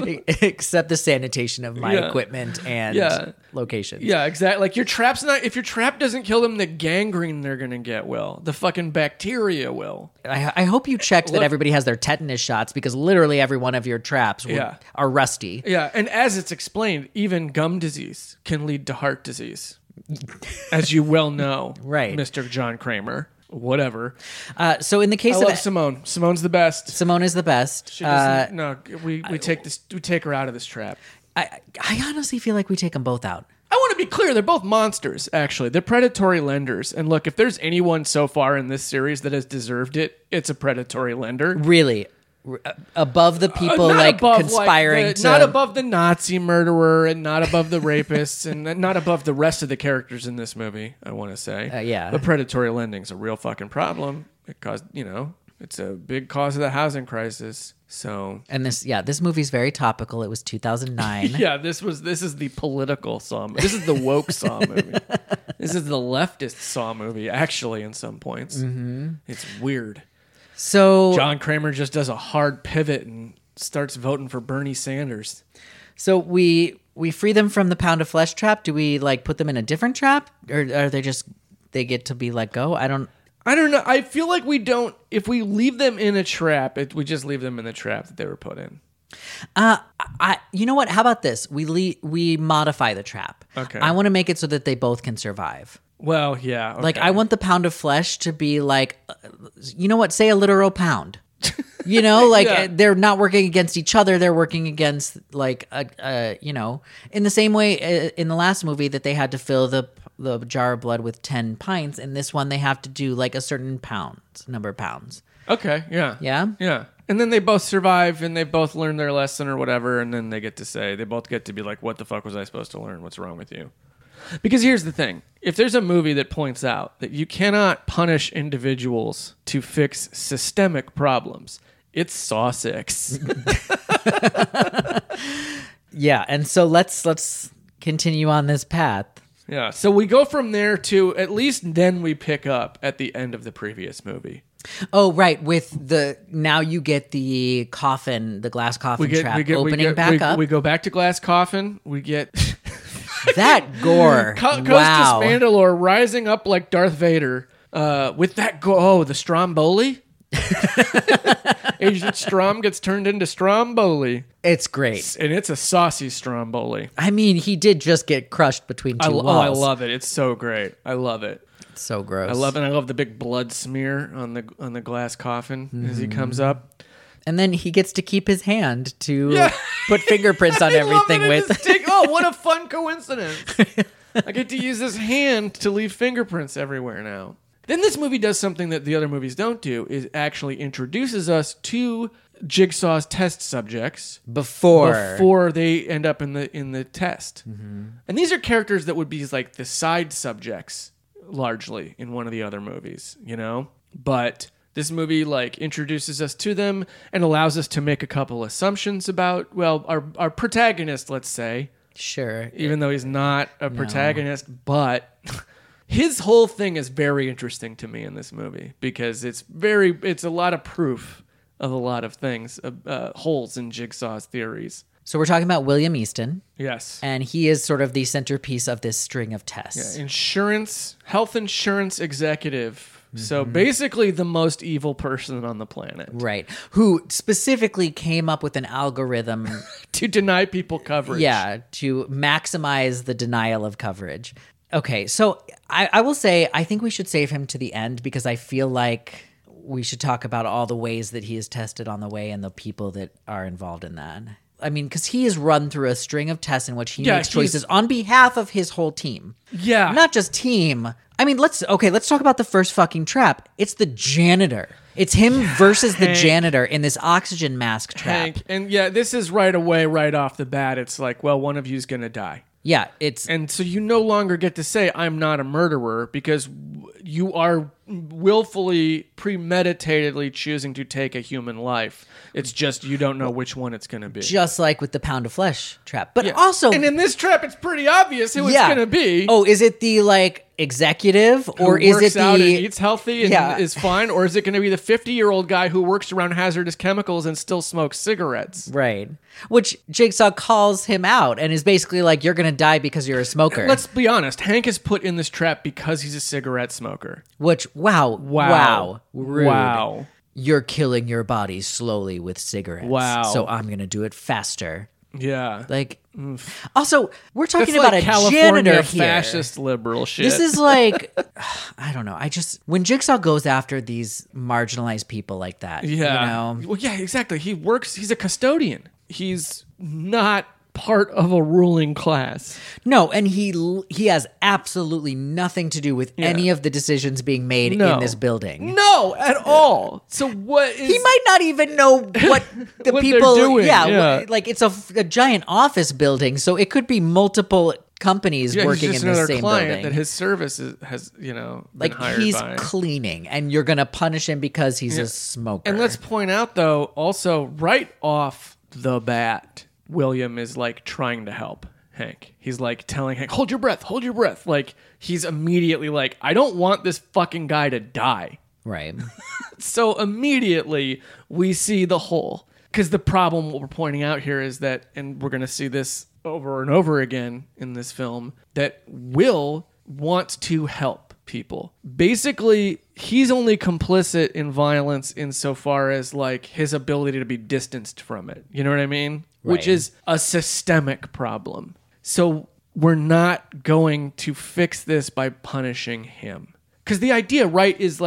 Except the sanitation of my equipment and locations. Yeah, exactly. Like, your trap's not... If your trap doesn't kill them, the gangrene they're going to get will. The fucking bacteria will. I hope you checked that everybody has their tetanus shots, because literally every one of your traps are rusty. Yeah, and as it's explained, even gum disease can lead to heart disease. As you well know, right, Mr. John Kramer. Whatever. So in the case of Simone, Simone's the best. Simone is the best. She doesn't, we take her out of this trap. I honestly feel like we take them both out. I want to be clear, they're both monsters, actually. They're predatory lenders. And look, if there's anyone so far in this series that has deserved it, it's a predatory lender. Really? Above the people like above, conspiring like the, to... Not above the Nazi murderer and not above the rapists and not above the rest of the characters in this movie, I want to say. Yeah. The predatory lending's a real fucking problem. It caused, you know, it's a big cause of the housing crisis. So and this, yeah, this movie's very topical. It was 2009. Yeah, this is the political Saw movie. This is the woke Saw movie. This is the leftist Saw movie, actually, in some points. Mm-hmm. It's weird. So John Kramer just does a hard pivot and starts voting for Bernie Sanders. So we free them from the pound of flesh trap. Do we like put them in a different trap, or are they just they get to be let go? I don't know. I feel like we don't. If we leave them in a trap, we just leave them in the trap that they were put in. You know what? How about this? We modify the trap. Okay. I want to make it so that they both can survive. Well, yeah. Okay. Like I want the pound of flesh to be like, you know what? Say a literal pound. You know, like yeah. They're not working against each other. They're working against like you know, in the same way in the last movie that they had to fill the jar of blood with 10 pints. In this one, they have to do like a certain number of pounds. Okay. Yeah. Yeah. Yeah. And then they both survive and they both learn their lesson or whatever. And then they both get to be like, what the fuck was I supposed to learn? What's wrong with you? Because here's the thing. If there's a movie that points out that you cannot punish individuals to fix systemic problems, it's Saw 6. Yeah. And so let's continue on this path. Yeah, so we go from there to at least then we pick up at the end of the previous movie. Oh, right, with now you get the coffin, the glass coffin trap opening back up. We go back to glass coffin, we get... That gore, wow. Costas Mandalore rising up like Darth Vader with that gore. Oh, the Stromboli? Agent Strahm gets turned into Stromboli. It's great. And it's a saucy Stromboli. I mean, he did just get crushed between two walls. Oh, I love it. It's so great. I love it. It's so gross. I love the big blood smear on the glass coffin as he comes up. And then he gets to keep his hand to put fingerprints on everything with. Oh, what a fun coincidence. I get to use this hand to leave fingerprints everywhere now. Then this movie does something that the other movies don't do, is actually introduces us to Jigsaw's test subjects before they end up in the test. Mm-hmm. And these are characters that would be like the side subjects largely in one of the other movies, you know? But this movie like introduces us to them and allows us to make a couple assumptions about, well, our protagonist, let's say. Sure. Even though he's not a protagonist, but his whole thing is very interesting to me in this movie because it's a lot of proof of a lot of things, holes in Jigsaw's theories. So we're talking about William Easton. Yes. And he is sort of the centerpiece of this string of tests. Yeah, health insurance executive. Mm-hmm. So basically the most evil person on the planet. Right. Who specifically came up with an algorithm to deny people coverage. Yeah, to maximize the denial of coverage. Okay, so I will say, I think we should save him to the end because I feel like we should talk about all the ways that he is tested on the way and the people that are involved in that. I mean, because he is run through a string of tests in which he makes choices on behalf of his whole team. Yeah. Not just team. I mean, let's talk about the first fucking trap. It's the janitor. It's him versus Hank, the janitor in this oxygen mask trap. Hank. And yeah, this is right off the bat. It's like, well, one of you's going to die. Yeah, and so you no longer get to say I'm not a murderer because you are willfully, premeditatedly choosing to take a human life. It's just you don't know which one it's going to be. Just like with the pound of flesh trap, but also, and in this trap, it's pretty obvious who it's going to be. Oh, is it the like executive, or is it the eats healthy and is fine, or is it going to be the 50-year-old guy who works around hazardous chemicals and still smokes cigarettes? Right. Which Jigsaw calls him out and is basically like, you're going to die because you're a smoker. Let's be honest. Hank is put in this trap because he's a cigarette smoker. Which, wow. Rude. Wow. You're killing your body slowly with cigarettes. Wow. So I'm going to do it faster. Yeah. Like, also, we're talking about like a California janitor here. Fascist liberal shit. This is like, I don't know. When Jigsaw goes after these marginalized people like that, you know? Well, yeah, exactly. He's a custodian. He's not part of a ruling class. No, and he has absolutely nothing to do with any of the decisions being made in this building. No, at all. So what is... He might not even know what the what people... doing. Yeah. Like, it's a giant office building, so it could be multiple... companies working in the same client building. That his service has, been hired he's by. Cleaning, and you're going to punish him because he's a smoker. And let's point out, though, also right off the bat, William is trying to help Hank. He's telling Hank, "Hold your breath." Like he's immediately "I don't want this fucking guy to die." Right. So immediately we see the hole, because the problem what we're pointing out here is that, and we're going to see this over and over again in this film, that Will wants to help people. Basically, he's only complicit in violence insofar as his ability to be distanced from it. You know what I mean? Right. Which is a systemic problem. So we're not going to fix this by punishing him. Because the idea, right, is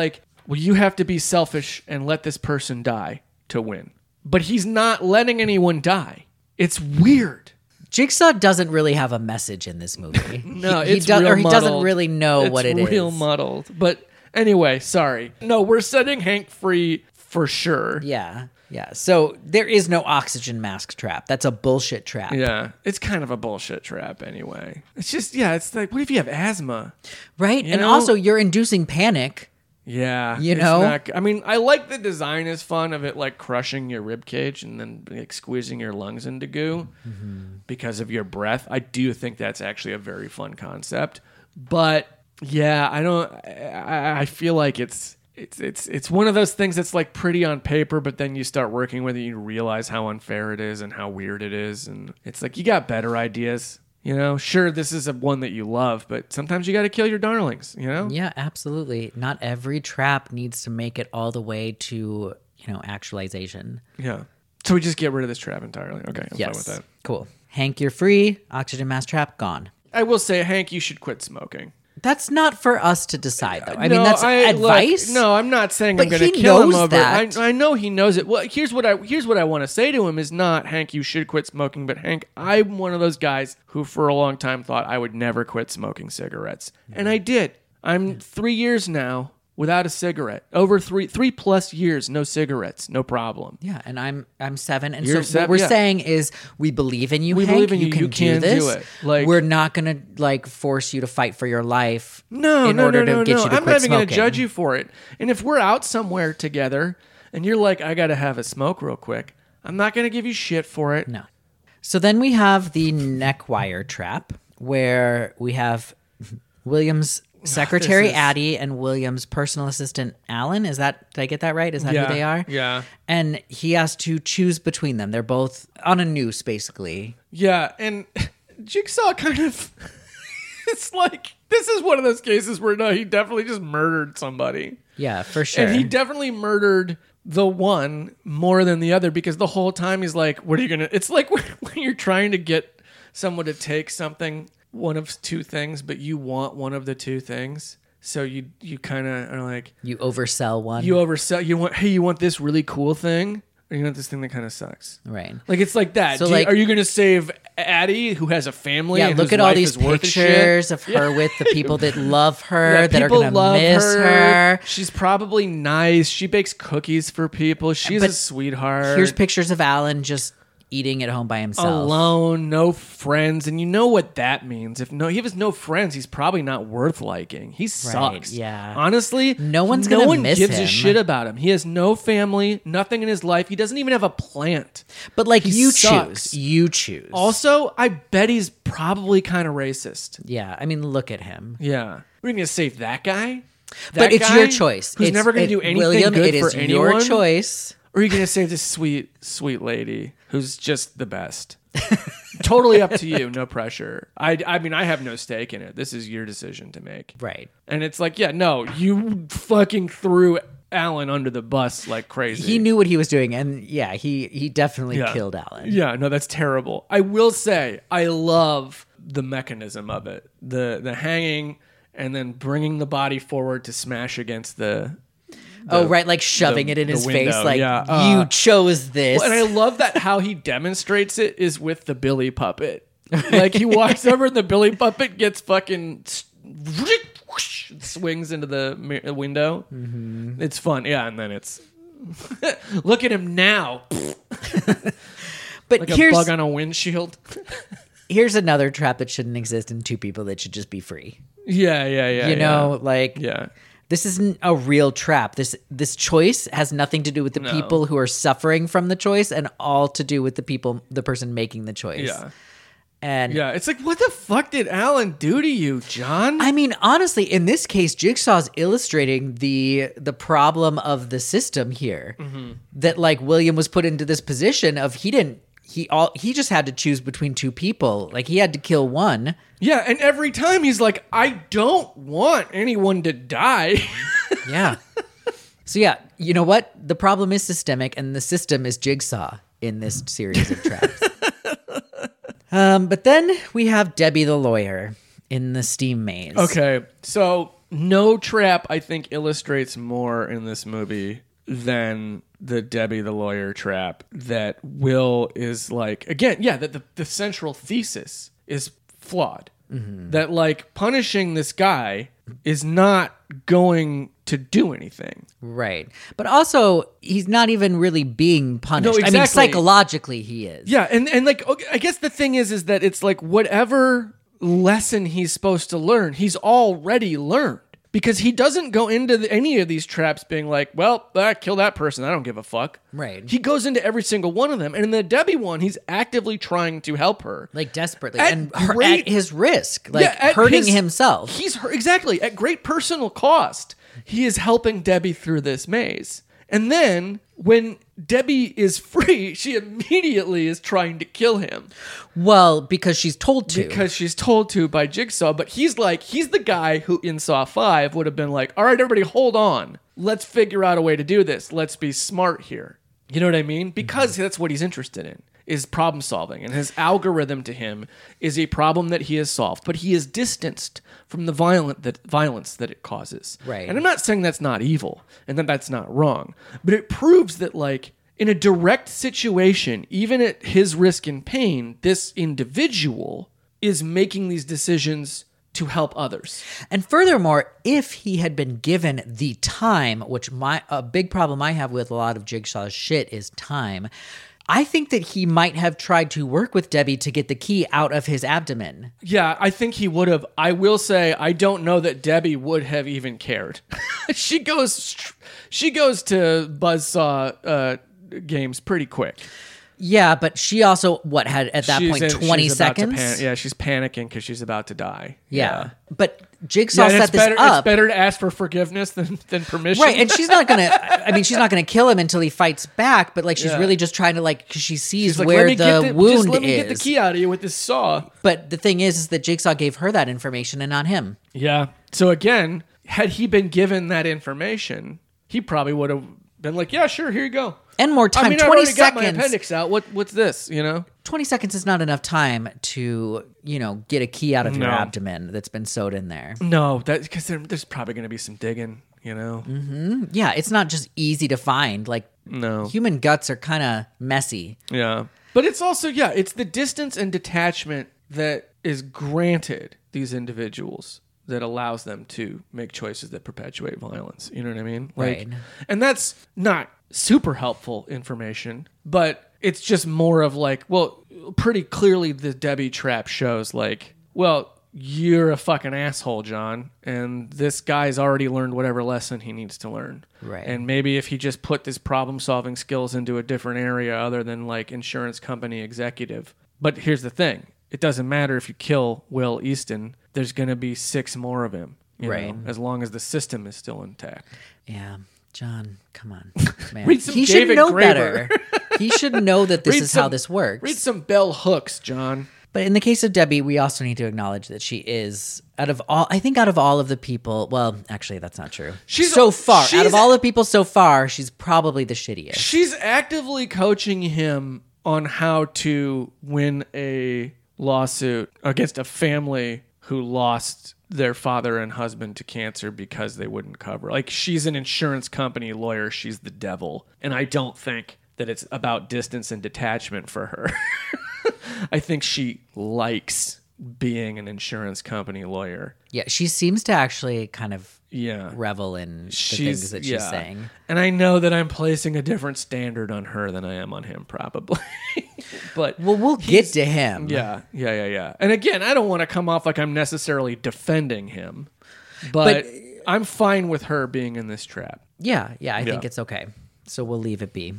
you have to be selfish and let this person die to win. But he's not letting anyone die. It's weird. Jigsaw doesn't really have a message in this movie. No, he doesn't really know what it is. It's real muddled. But anyway, sorry. No, we're setting Hank free for sure. Yeah. So there is no oxygen mask trap. That's a bullshit trap. Yeah, it's kind of a bullshit trap anyway. It's just, it's what if you have asthma? Right, you know? Also you're inducing panic. Yeah, I like the design is fun of it, crushing your rib cage and then squeezing your lungs into goo because of your breath. I do think that's actually a very fun concept, but I don't. I feel like it's one of those things that's pretty on paper, but then you start working with it, you realize how unfair it is and how weird it is, and it's you got better ideas. Sure, this is one that you love, but sometimes you got to kill your darlings, Yeah, absolutely. Not every trap needs to make it all the way to, actualization. Yeah. So we just get rid of this trap entirely. Okay, I'm fine with that. Cool. Hank, you're free. Oxygen mask trap, gone. I will say, Hank, you should quit smoking. That's not for us to decide, though. Advice. I'm not saying I'm going to kill him over it. I know he knows it. Well, here's what I want to say to him is not, Hank, you should quit smoking, but Hank, I'm one of those guys who for a long time thought I would never quit smoking cigarettes, and I did. I'm 3 years now without a cigarette. Over three plus years, no cigarettes, no problem. Yeah, and I'm seven, and you're so seven, what we're saying is we believe in you. We believe in you. You can do it. We're not gonna force you to fight for your life. In order to get you to quit smoking. I'm not even gonna judge you for it. And if we're out somewhere together, and you're I gotta have a smoke real quick, I'm not gonna give you shit for it. No. So then we have the neck wire trap, where we have William's secretary Addie and William's personal assistant Alan. Did I get that right? Is that who they are? Yeah. And he has to choose between them. They're both on a noose, basically. Yeah, and Jigsaw kind of... It's this is one of those cases where, no, he definitely just murdered somebody. Yeah, for sure. And he definitely murdered the one more than the other, because the whole time he's what are you going to... It's when you're trying to get someone to take something... one of two things, but you want one of the two things, so you kind of are you oversell one. You oversell. You want you want this really cool thing, or you want this thing that kind of sucks, right? It's like that. So are you going to save Addie, who has a family? Yeah, and look at all these pictures of her with the people that love her, that are going to miss her. She's probably nice. She bakes cookies for people. She's a sweetheart. Here's pictures of Alan just eating at home by himself. Alone, no friends. And you know what that means. If he has no friends, he's probably not worth liking. He sucks. Yeah. Honestly, no one gives a shit about him. He has no family, nothing in his life. He doesn't even have a plant. But you choose. Also, I bet he's probably kind of racist. Yeah. I mean, look at him. Yeah. We're going to save that guy? But it's your choice. He's never going to do anything good for anyone? William, it is your choice. Or are you going to save this sweet, sweet lady who's just the best? Totally up to you. No pressure. I mean, I have no stake in it. This is your decision to make. Right. And it's you fucking threw Alan under the bus like crazy. He knew what he was doing. And he definitely killed Alan. Yeah, no, that's terrible. I will say, I love the mechanism of it. The hanging and then bringing the body forward to smash against the... Oh, right, like shoving it in his window. Face, like, yeah. You chose this. Well, and I love that how he demonstrates it is with the Billy puppet. Like, he walks over and the Billy puppet gets fucking... swings into the window. Mm-hmm. It's fun. Yeah, and then it's... Look at him now. But like here's... a bug on a windshield. Here's another trap that shouldn't exist in two people that should just be free. Yeah. You know, like... Yeah. This isn't a real trap. This choice has nothing to do with the people who are suffering from the choice, and all to do with the person making the choice. Yeah. And yeah, it's like, what the fuck did Alan do to you, John? I mean, honestly, in this case, Jigsaw's illustrating the problem of the system here. Mm-hmm. That like William was put into this position of he just had to choose between two people. Like, he had to kill one. Yeah, and every time he's like, I don't want anyone to die. Yeah. So yeah, you know what? The problem is systemic, and the system is Jigsaw in this series of traps. But then we have Debbie the lawyer in the steam maze. Okay, so no trap, I think, illustrates more in this movie than... the Debbie the lawyer trap that Will is like, again, yeah, that the central thesis is flawed. Mm-hmm. That like punishing this guy is not going to do anything. Right. But also he's not even really being punished. No, exactly. I mean, psychologically he is. Yeah. And like, okay, I guess the thing is that it's like whatever lesson he's supposed to learn, he's already learned. Because he doesn't go into any of these traps being like, well, kill that person. I don't give a fuck. Right. He goes into every single one of them. And in the Debbie one, he's actively trying to help her. Like, desperately. At his risk. Like, yeah, hurting himself. Exactly. At great personal cost, he is helping Debbie through this maze. And then when Debbie is free, she immediately is trying to kill him. Well, because she's told to. Because she's told to by Jigsaw. But he's like, he's the guy who in Saw 5 would have been like, all right, everybody, hold on. Let's figure out a way to do this. Let's be smart here. You know what I mean? Because that's what he's interested in, is problem solving. And his algorithm to him is a problem that he has solved. But he is distanced from the violence that it causes. Right. And I'm not saying that's not evil and that that's not wrong. But it proves that, like, in a direct situation, even at his risk and pain, this individual is making these decisions to help others. And furthermore, if he had been given the time, which a big problem I have with a lot of Jigsaw's shit is time, I think that he might have tried to work with Debbie to get the key out of his abdomen. Yeah, I think he would have. I will say, I don't know that Debbie would have even cared. She goes to Buzzsaw games pretty quick. Yeah, but she also, had 20 seconds? She's panicking because she's about to die. Yeah. But Jigsaw set this up. It's better to ask for forgiveness than permission. Right, and she's not going to, she's not going to kill him until he fights back, but like she's really just trying to like, because she sees like, where the wound is. Just let me get the key out of you with this saw. But the thing is that Jigsaw gave her that information and not him. Yeah. So again, had he been given that information, he probably would have been like, yeah, sure, here you go. And more time. 20 seconds. Got my appendix out. What's this? You know, 20 seconds is not enough time to get a key out of your abdomen that's been sewed in there. No, because there's probably going to be some digging. You know. Mm-hmm. Yeah, it's not just easy to find. Like, human guts are kind of messy. Yeah, but it's also it's the distance and detachment that is granted these individuals that allows them to make choices that perpetuate violence. You know what I mean? Like, right. And that's not super helpful information, but it's just more of like, well, pretty clearly the Debbie trap shows like, well, you're a fucking asshole, John, and this guy's already learned whatever lesson he needs to learn. Right. And maybe if he just put his problem-solving skills into a different area other than like insurance company executive. But here's the thing. It doesn't matter if you kill Will Easton. There's going to be 6 more of him, you know, as long as the system is still intact. Yeah. John, come on, man. Read some David Graeber. He should know that this is how this works. Read some bell hooks, John. But in the case of Debbie, we also need to acknowledge that she is, out of all of the people, well, actually, that's not true. Out of all the people so far, she's probably the shittiest. She's actively coaching him on how to win a lawsuit against a family who lost their father and husband to cancer because they wouldn't cover. Like, she's an insurance company lawyer. She's the devil. And I don't think that it's about distance and detachment for her. I think she likes being an insurance company lawyer. Yeah, she seems to actually kind of revel in the things that she's saying. And I know that I'm placing a different standard on her than I am on him, probably. But well, we'll get to him. Yeah. And again, I don't want to come off like I'm necessarily defending him, but I'm fine with her being in this trap. Yeah, I think it's okay. So we'll leave it be.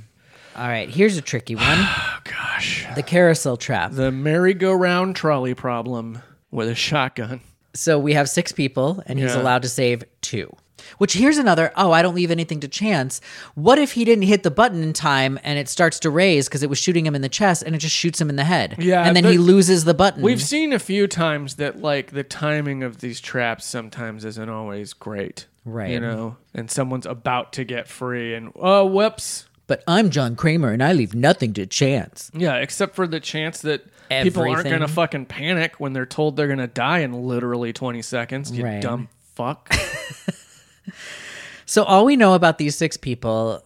All right, here's a tricky one. Oh, gosh. The carousel trap. The merry-go-round trolley problem with a shotgun. So we have 6 people, and he's allowed to save 2. Which, here's another, I don't leave anything to chance. What if he didn't hit the button in time, and it starts to raise because it was shooting him in the chest, and it just shoots him in the head? Yeah. And then he loses the button. We've seen a few times that, like, the timing of these traps sometimes isn't always great. Right. You know? And someone's about to get free, and, oh, whoops. But I'm John Kramer, and I leave nothing to chance. Yeah, except for the chance that people aren't going to fucking panic when they're told they're going to die in literally 20 seconds, you dumb fuck. So all we know about these 6 people,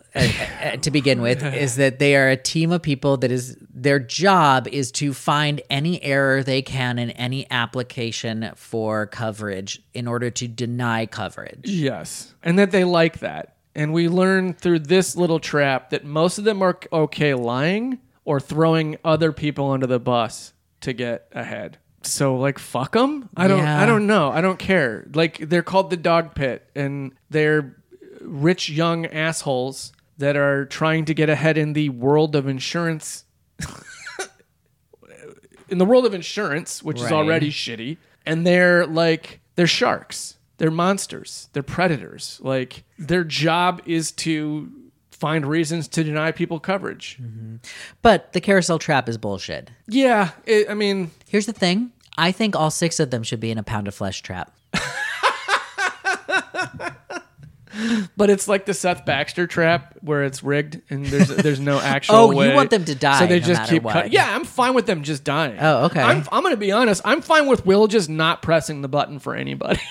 to begin with, is that they are a team of people that is their job is to find any error they can in any application for coverage in order to deny coverage. Yes, and that they like that. And we learn through this little trap that most of them are okay lying or throwing other people under the bus to get ahead. So, like, fuck them? I don't know. I don't care. Like, they're called the dog pit, and they're rich young assholes that are trying to get ahead in the world of insurance. In the world of insurance, which is already shitty. And they're, like, they're sharks. They're monsters. They're predators. Like, their job is to find reasons to deny people coverage. Mm-hmm. But the carousel trap is bullshit. Yeah. Here's the thing. I think all 6 of them should be in a pound of flesh trap. But it's like the Seth Baxter trap where it's rigged and there's no actual way. Oh, you want them to die. So they just keep cutting. Yeah, I'm fine with them just dying. Oh, okay. I'm going to be honest. I'm fine with Will just not pressing the button for anybody.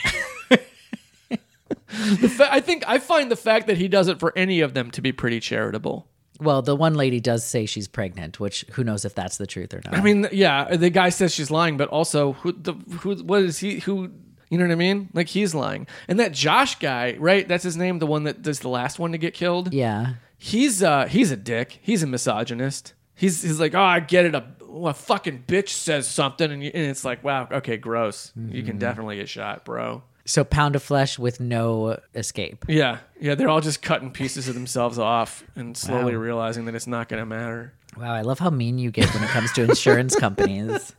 I find the fact that he does it for any of them to be pretty charitable. Well, the one lady does say she's pregnant, which who knows if that's the truth or not. I mean, yeah, the guy says she's lying, but also what is he, you know what I mean? Like, he's lying. And that Josh guy, right? That's his name. The one that does the last one to get killed. Yeah. He's a dick. He's a misogynist. He's like, I get it. A fucking bitch says something. And it's like, wow. Okay. Gross. Mm-hmm. You can definitely get shot, bro. So pound of flesh with no escape. Yeah. Yeah, they're all just cutting pieces of themselves off and slowly realizing that it's not going to matter. Wow, I love how mean you get when it comes to insurance companies.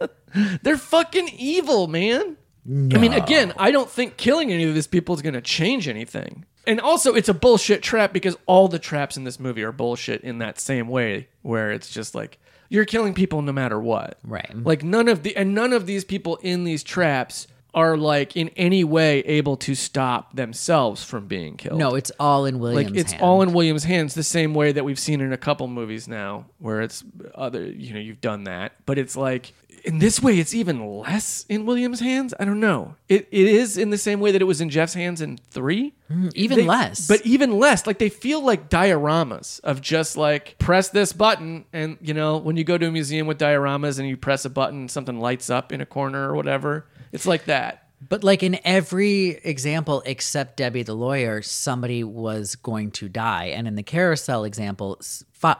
They're fucking evil, man. No. I mean, again, I don't think killing any of these people is going to change anything. And also, it's a bullshit trap because all the traps in this movie are bullshit in that same way where it's just like, you're killing people no matter what. Right. Like, none of these people in these traps are, like, in any way able to stop themselves from being killed. No, it's all in William's hands. Like, it's all in William's hands, the same way that we've seen in a couple movies now, where it's other, you know, you've done that. But it's like, in this way, it's even less in William's hands? I don't know. It is in the same way that it was in Jeff's hands in 3. Even less. But even less. Like, they feel like dioramas of just, like, press this button, and, you know, when you go to a museum with dioramas and you press a button, something lights up in a corner or whatever. It's like that. But like in every example except Debbie the lawyer, somebody was going to die. And in the carousel example,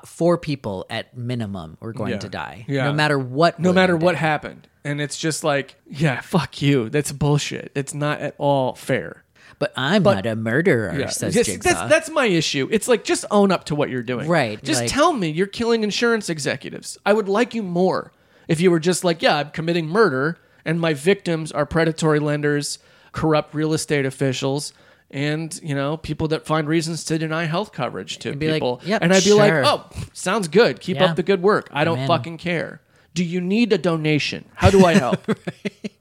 4 people at minimum were going to die. Yeah. No matter what happened. And it's just like, yeah, fuck you. That's bullshit. It's not at all fair. But I'm not a murderer, says Jigsaw. That's my issue. It's like, just own up to what you're doing. Right. Just tell me you're killing insurance executives. I would like you more if you were just like, yeah, I'm committing murder. And my victims are predatory lenders, corrupt real estate officials, and, you know, people that find reasons to deny health coverage to people. Like, yep, and I'd be like, oh, sounds good. Keep up the good work. I don't fucking care. Do you need a donation? How do I help? Right.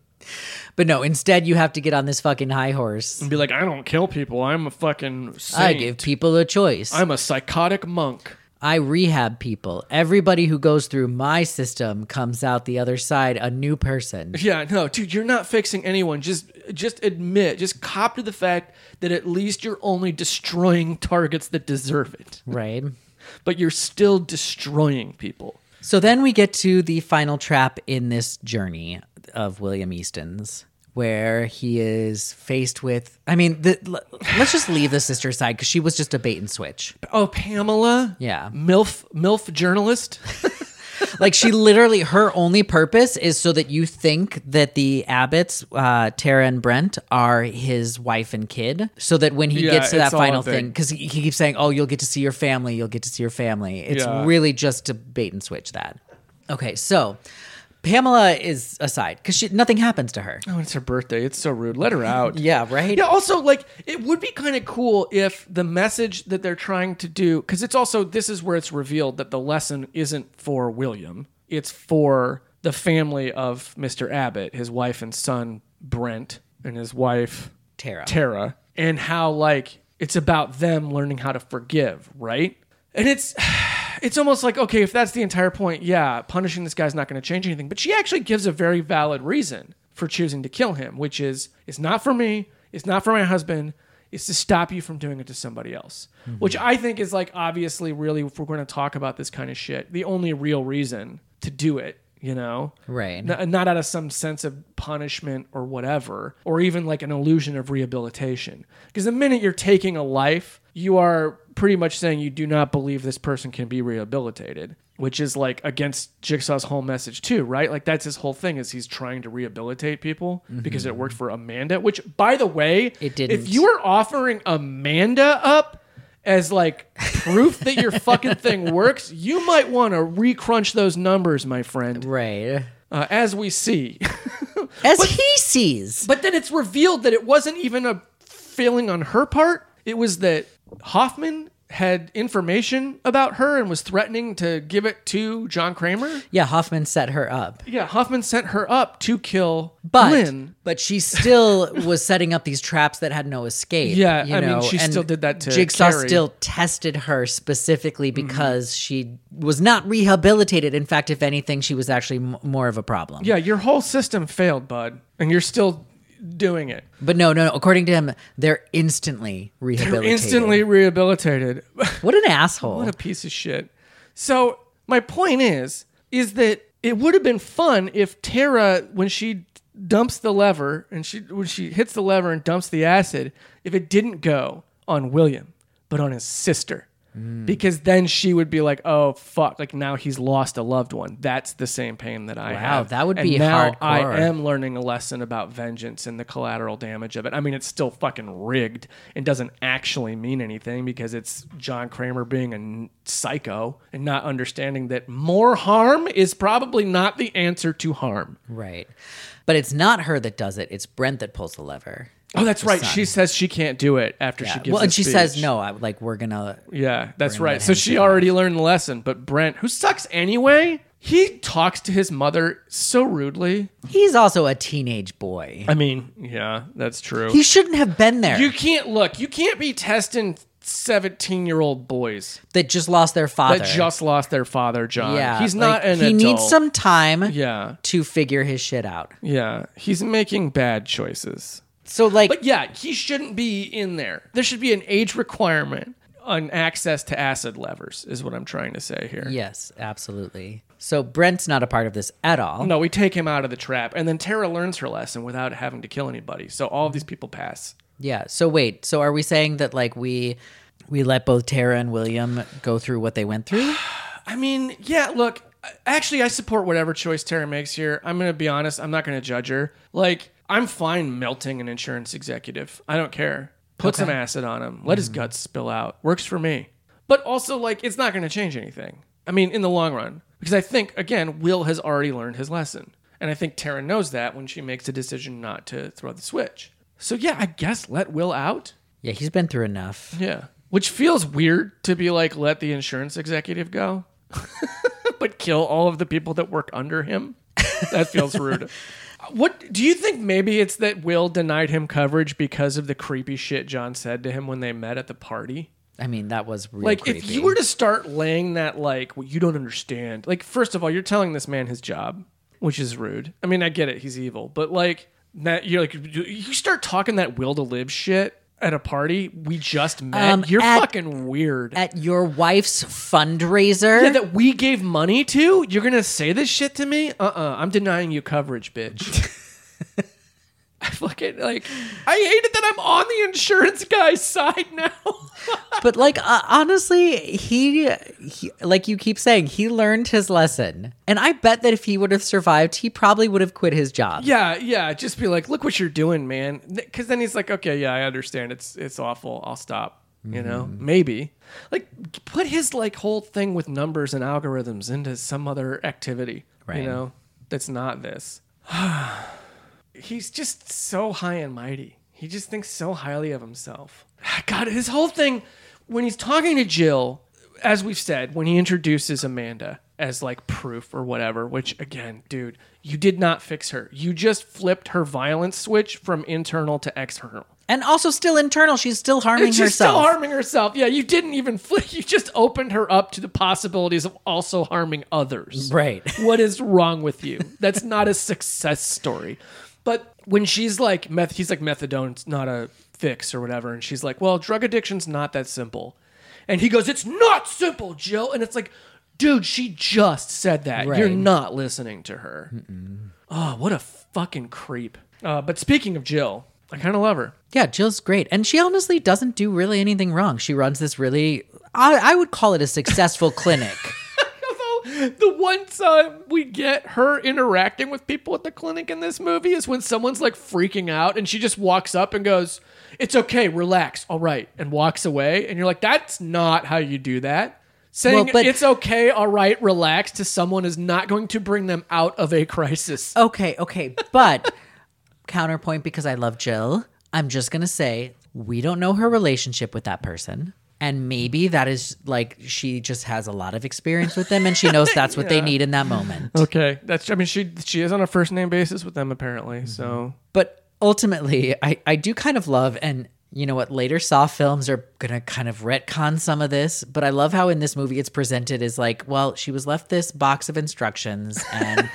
But no, instead you have to get on this fucking high horse. And be like, I don't kill people. I'm a fucking saint. I give people a choice. I'm a psychotic monk. I rehab people. Everybody who goes through my system comes out the other side a new person. Yeah, no, dude, you're not fixing anyone. Just admit, just cop to the fact that at least you're only destroying targets that deserve it. Right. But you're still destroying people. So then we get to the final trap in this journey of William Easton's, where he is faced with... I mean, let's just leave the sister aside, because she was just a bait and switch. Oh, Pamela? Yeah. MILF journalist? Like, she literally... Her only purpose is so that you think that the Abbotts, Tara and Brent, are his wife and kid, so that when he gets to that final thing... Because he keeps saying, oh, you'll get to see your family, you'll get to see your family. It's really just to bait and switch that. Okay, so... Pamela is aside because nothing happens to her. Oh, it's her birthday. It's so rude. Let her out. Yeah, right? Yeah, also, like, it would be kind of cool if the message that they're trying to do, because it's also, this is where it's revealed that the lesson isn't for William. It's for the family of Mr. Abbott, his wife and son, Brent, and his wife, Tara, and how, like, it's about them learning how to forgive, right? And it's almost like, okay, if that's the entire point, yeah, punishing this guy's not going to change anything. But she actually gives a very valid reason for choosing to kill him, which is, it's not for me, it's not for my husband, it's to stop you from doing it to somebody else. Mm-hmm. Which I think is, like, obviously, really, if we're going to talk about this kind of shit, the only real reason to do it, you know? Right. Not out of some sense of punishment or whatever, or even, like, an illusion of rehabilitation. Because the minute you're taking a life, you are pretty much saying you do not believe this person can be rehabilitated, which is, like, against Jigsaw's whole message too, right? Like, that's his whole thing, is he's trying to rehabilitate people because it worked for Amanda, which, by the way, it didn't. If you were offering Amanda up as, like, proof that your fucking thing works, you might want to recrunch those numbers, my friend. Right. As we see. He sees. But then it's revealed that it wasn't even a failing on her part. It was that Hoffman had information about her and was threatening to give it to John Kramer. Yeah, Hoffman set her up. Yeah, Hoffman sent her up to kill Lynn. But she still was setting up these traps that had no escape. Yeah, I mean, she still did that to Jigsaw Carrie. Still tested her specifically because she was not rehabilitated. In fact, if anything, she was actually more of a problem. Yeah, your whole system failed, bud. And you're still... doing it. But no. According to him, they're instantly rehabilitated. What an asshole. What a piece of shit. So my point is that it would have been fun if Tara, when she dumps the lever and when she hits the lever and dumps the acid, if it didn't go on William, but on his sister. Because then she would be like, oh, fuck, like, now he's lost a loved one. That's the same pain that I have. That would be now hardcore. I am learning a lesson about vengeance and the collateral damage of it. I mean, it's still fucking rigged and doesn't actually mean anything because it's John Kramer being a psycho and not understanding that more harm is probably not the answer to harm. Right. But it's not her that does it. It's Brent that pulls the lever. Oh, that's right. Son. She says she can't do it after she gives the speech. She says, no, we're going to... Yeah, that's right. So she already learned the lesson. But Brent, who sucks anyway, he talks to his mother so rudely. He's also a teenage boy. I mean, yeah, that's true. He shouldn't have been there. You can't be testing 17-year-old boys that just lost their father. John. Yeah, he's not an adult. He needs some time to figure his shit out. Yeah, he's making bad choices. So, like, but yeah, he shouldn't be in there. There should be an age requirement on access to acid levers, is what I'm trying to say here. Yes, absolutely. So Brent's not a part of this at all. No, we take him out of the trap, and then Tara learns her lesson without having to kill anybody. So all of these people pass. Yeah. So wait. So are we saying that, like, we let both Tara and William go through what they went through? I mean, yeah. Look, actually, I support whatever choice Tara makes here. I'm gonna be honest. I'm not gonna judge her. Like, I'm fine melting an insurance executive. I don't care. Put some acid on him. Let his guts spill out. Works for me. But also, like, it's not going to change anything. I mean, in the long run. Because I think, again, Will has already learned his lesson. And I think Tara knows that when she makes a decision not to throw the switch. So, yeah, I guess let Will out. Yeah, he's been through enough. Yeah. Which feels weird to be like, let the insurance executive go. But kill all of the people that work under him. That feels rude. What do you think? Maybe it's that Will denied him coverage because of the creepy shit John said to him when they met at the party. I mean, that was really creepy. If you were to start laying that, what you don't understand. First of all, you're telling this man his job, which is rude. I mean, I get it. He's evil. But, you start talking that will to live shit at a party we just met. You're fucking weird. At your wife's fundraiser? Yeah, that we gave money to? You're going to say this shit to me? I'm denying you coverage, bitch. I fucking I hate it that I'm on the insurance guy's side now. But honestly, he you keep saying, he learned his lesson. And I bet that if he would have survived, he probably would have quit his job. Yeah. Just be look what you're doing, man. Because then he's okay, yeah, I understand. It's awful. I'll stop. You know, maybe put his whole thing with numbers and algorithms into some other activity. Right. You know, that's not this. He's just so high and mighty. He just thinks so highly of himself. God, his whole thing, when he's talking to Jill, as we've said, when he introduces Amanda as proof or whatever, which again, dude, you did not fix her. You just flipped her violence switch from internal to external. And also still internal. She's still harming herself. She's still harming herself. Yeah, you didn't even flip. You just opened her up to the possibilities of also harming others. Right. What is wrong with you? That's not a success story. But when she's he's methadone's not a fix or whatever. And she's drug addiction's not that simple. And he goes, it's not simple, Jill. And it's dude, she just said that. Right. You're not listening to her. Mm-mm. Oh, what a fucking creep. But speaking of Jill, I kind of love her. Yeah, Jill's great. And she honestly doesn't do really anything wrong. She runs this really, I would call it a successful clinic. The one time we get her interacting with people at the clinic in this movie is when someone's freaking out and she just walks up and goes, it's okay, relax, all right, and walks away. And you're that's not how you do that. Saying it's okay, all right, relax to someone is not going to bring them out of a crisis. Okay. But counterpoint, because I love Jill, I'm just going to say we don't know her relationship with that person. And maybe that is she just has a lot of experience with them and she knows that's what they need in that moment. Okay. She is on a first name basis with them apparently. Mm-hmm. So, but ultimately I do kind of love, and you know what, later Saw films are going to kind of retcon some of this, but I love how in this movie it's presented as she was left this box of instructions and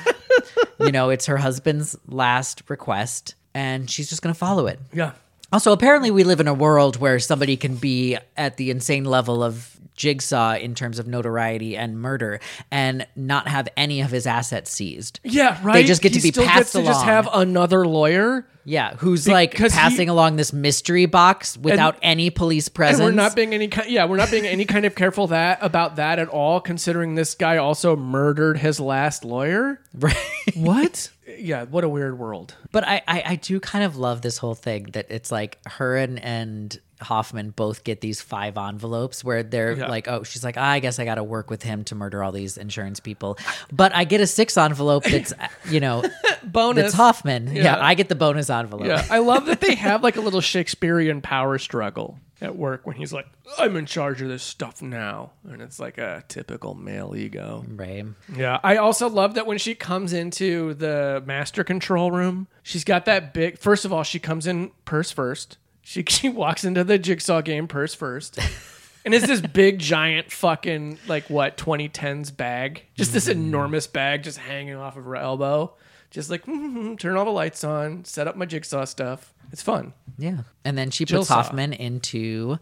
you know, it's her husband's last request and she's just going to follow it. Yeah. Also, apparently we live in a world where somebody can be at the insane level of Jigsaw in terms of notoriety and murder and not have any of his assets seized. Yeah, right. They just get to be passed along. He just have another lawyer. Yeah, who's passing along this mystery box without any police presence. And we're not being any kind of careful about that at all, considering this guy also murdered his last lawyer. Right. What? Yeah, what a weird world. But I do kind of love this whole thing that it's her and Hoffman both get these 5 envelopes where they're she's I guess I got to work with him to murder all these insurance people. But I get a 6 envelope that's, you know, bonus. That's Hoffman. Yeah, I get the bonus envelope. Yeah. I love that they have a little Shakespearean power struggle at work when he's I'm in charge of this stuff now. And it's a typical male ego. Right. Yeah. I also love that when she comes into the master control room, she's got that big, first of all, she comes in purse first. She walks into the Jigsaw game purse first. And it's this big, giant fucking, 2010s bag. Just this enormous bag just hanging off of her elbow. Just turn all the lights on, set up my Jigsaw stuff. It's fun. Yeah. And then she puts Hoffman into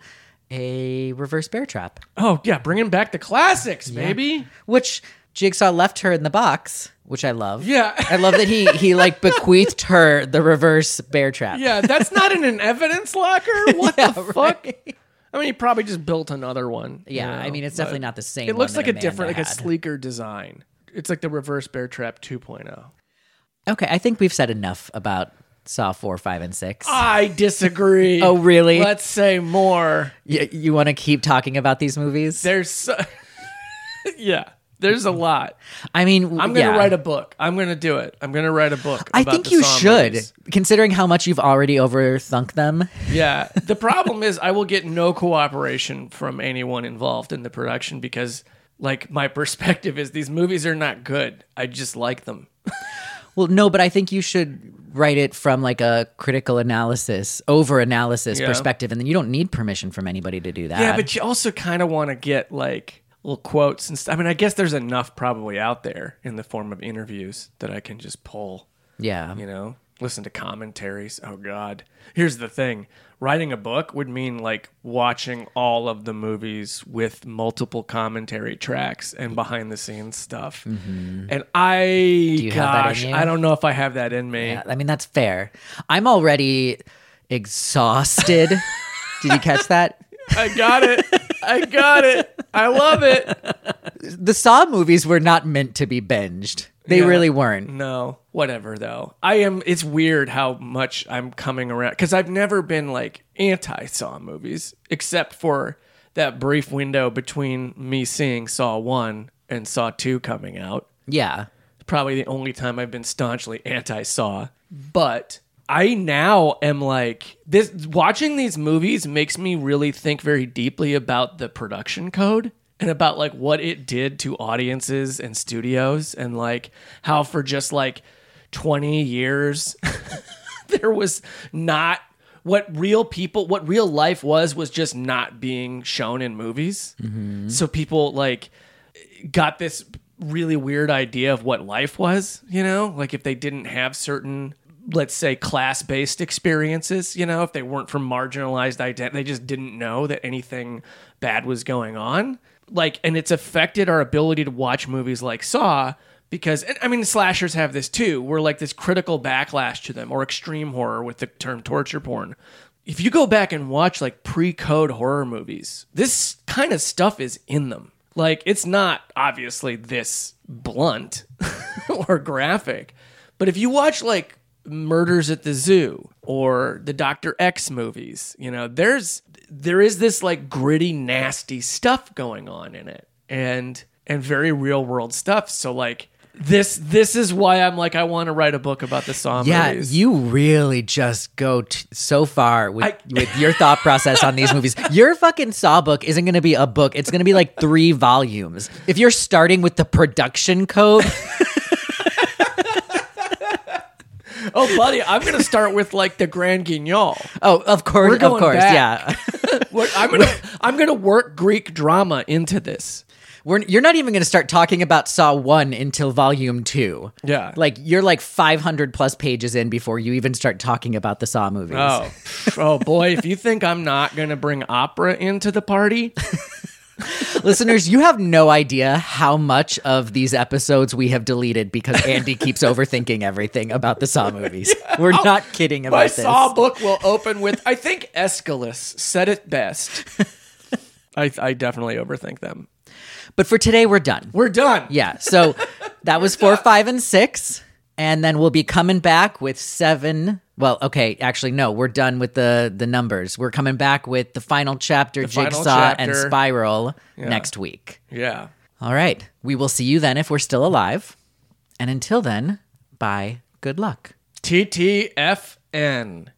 a reverse bear trap. Oh, yeah. Bringing back the classics, baby. Yeah. Which Jigsaw left her in the box, which I love. Yeah. I love that he bequeathed her the reverse bear trap. Yeah. That's not in an evidence locker. What the fuck? Right. I mean, he probably just built another one. Yeah. You know, I mean, it's definitely not the same. It looks like Amanda had a sleeker design. It's the reverse bear trap 2.0. Okay, I think we've said enough about Saw 4, 5, and 6. I disagree. Oh, really? Let's say more. You want to keep talking about these movies? There's a lot. I mean, I'm going to write a book. I'm going to do it. I'm going to write a book. I think you should, considering how much you've already overthunk them. Yeah. The problem is I will get no cooperation from anyone involved in the production because, my perspective is these movies are not good. I just like them. Well, no, but I think you should write it from like a critical analysis, over-analysis perspective, and then you don't need permission from anybody to do that. Yeah, but you also kind of want to get like little quotes and stuff. I mean, I guess there's enough probably out there in the form of interviews that I can just pull. Yeah. You know, listen to commentaries. Oh, God. Here's the thing. Writing a book would mean like watching all of the movies with multiple commentary tracks and behind the scenes stuff. Mm-hmm. And I don't know if I have that in me. Yeah, I mean, that's fair. I'm already exhausted. Did you catch that? I got it. I love it. The Saw movies were not meant to be binged. They really weren't. No, whatever though. It's weird how much I'm coming around because I've never been like anti-Saw movies except for that brief window between me seeing Saw 1 and Saw 2 coming out. Yeah. Probably the only time I've been staunchly anti-Saw. But I now am like this. Watching these movies makes me really think very deeply about the production code. And about like what it did to audiences and studios and like how for just like 20 years there was not what real life was just not being shown in movies. Mm-hmm. So people like got this really weird idea of what life was, you know, like if they didn't have certain, let's say, class-based experiences, you know, if they weren't from marginalized identity, they just didn't know that anything bad was going on. Like, and it's affected our ability to watch movies like Saw because, and, I mean, slashers have this too. We're like this critical backlash to them, or extreme horror with the term torture porn. If you go back and watch like pre-code horror movies, this kind of stuff is in them. Like, it's not obviously this blunt or graphic, but if you watch like Murders at the Zoo or the Dr. X movies, you know, there is this like gritty, nasty stuff going on in it and very real world stuff. So like this is why I'm like, I want to write a book about the Saw movies. Yeah, you really just go so far with your thought process on these movies. Your fucking Saw book isn't going to be a book. It's going to be like 3 volumes. If you're starting with the production code... Oh, buddy, I'm going to start with, like, the Grand Guignol. Oh, of course, yeah. I'm going to work Greek drama into this. You're not even going to start talking about Saw 1 until Volume 2. Yeah. Like, you're, like, 500-plus pages in before you even start talking about the Saw movies. Oh, boy, if you think I'm not going to bring opera into the party... Listeners, you have no idea how much of these episodes we have deleted because Andy keeps overthinking everything about the Saw movies. Yeah. We're not kidding about this. My Saw book will open with, I think Aeschylus said it best. I definitely overthink them. But for today, we're done. We're done. Yeah, so that was 4, 5, and 6. And then we'll be coming back with 7... Well, okay, actually, no, we're done with the numbers. We're coming back with the final chapter, Jigsaw and Spiral, next week. Yeah. All right. We will see you then if we're still alive. And until then, bye. Good luck. TTFN.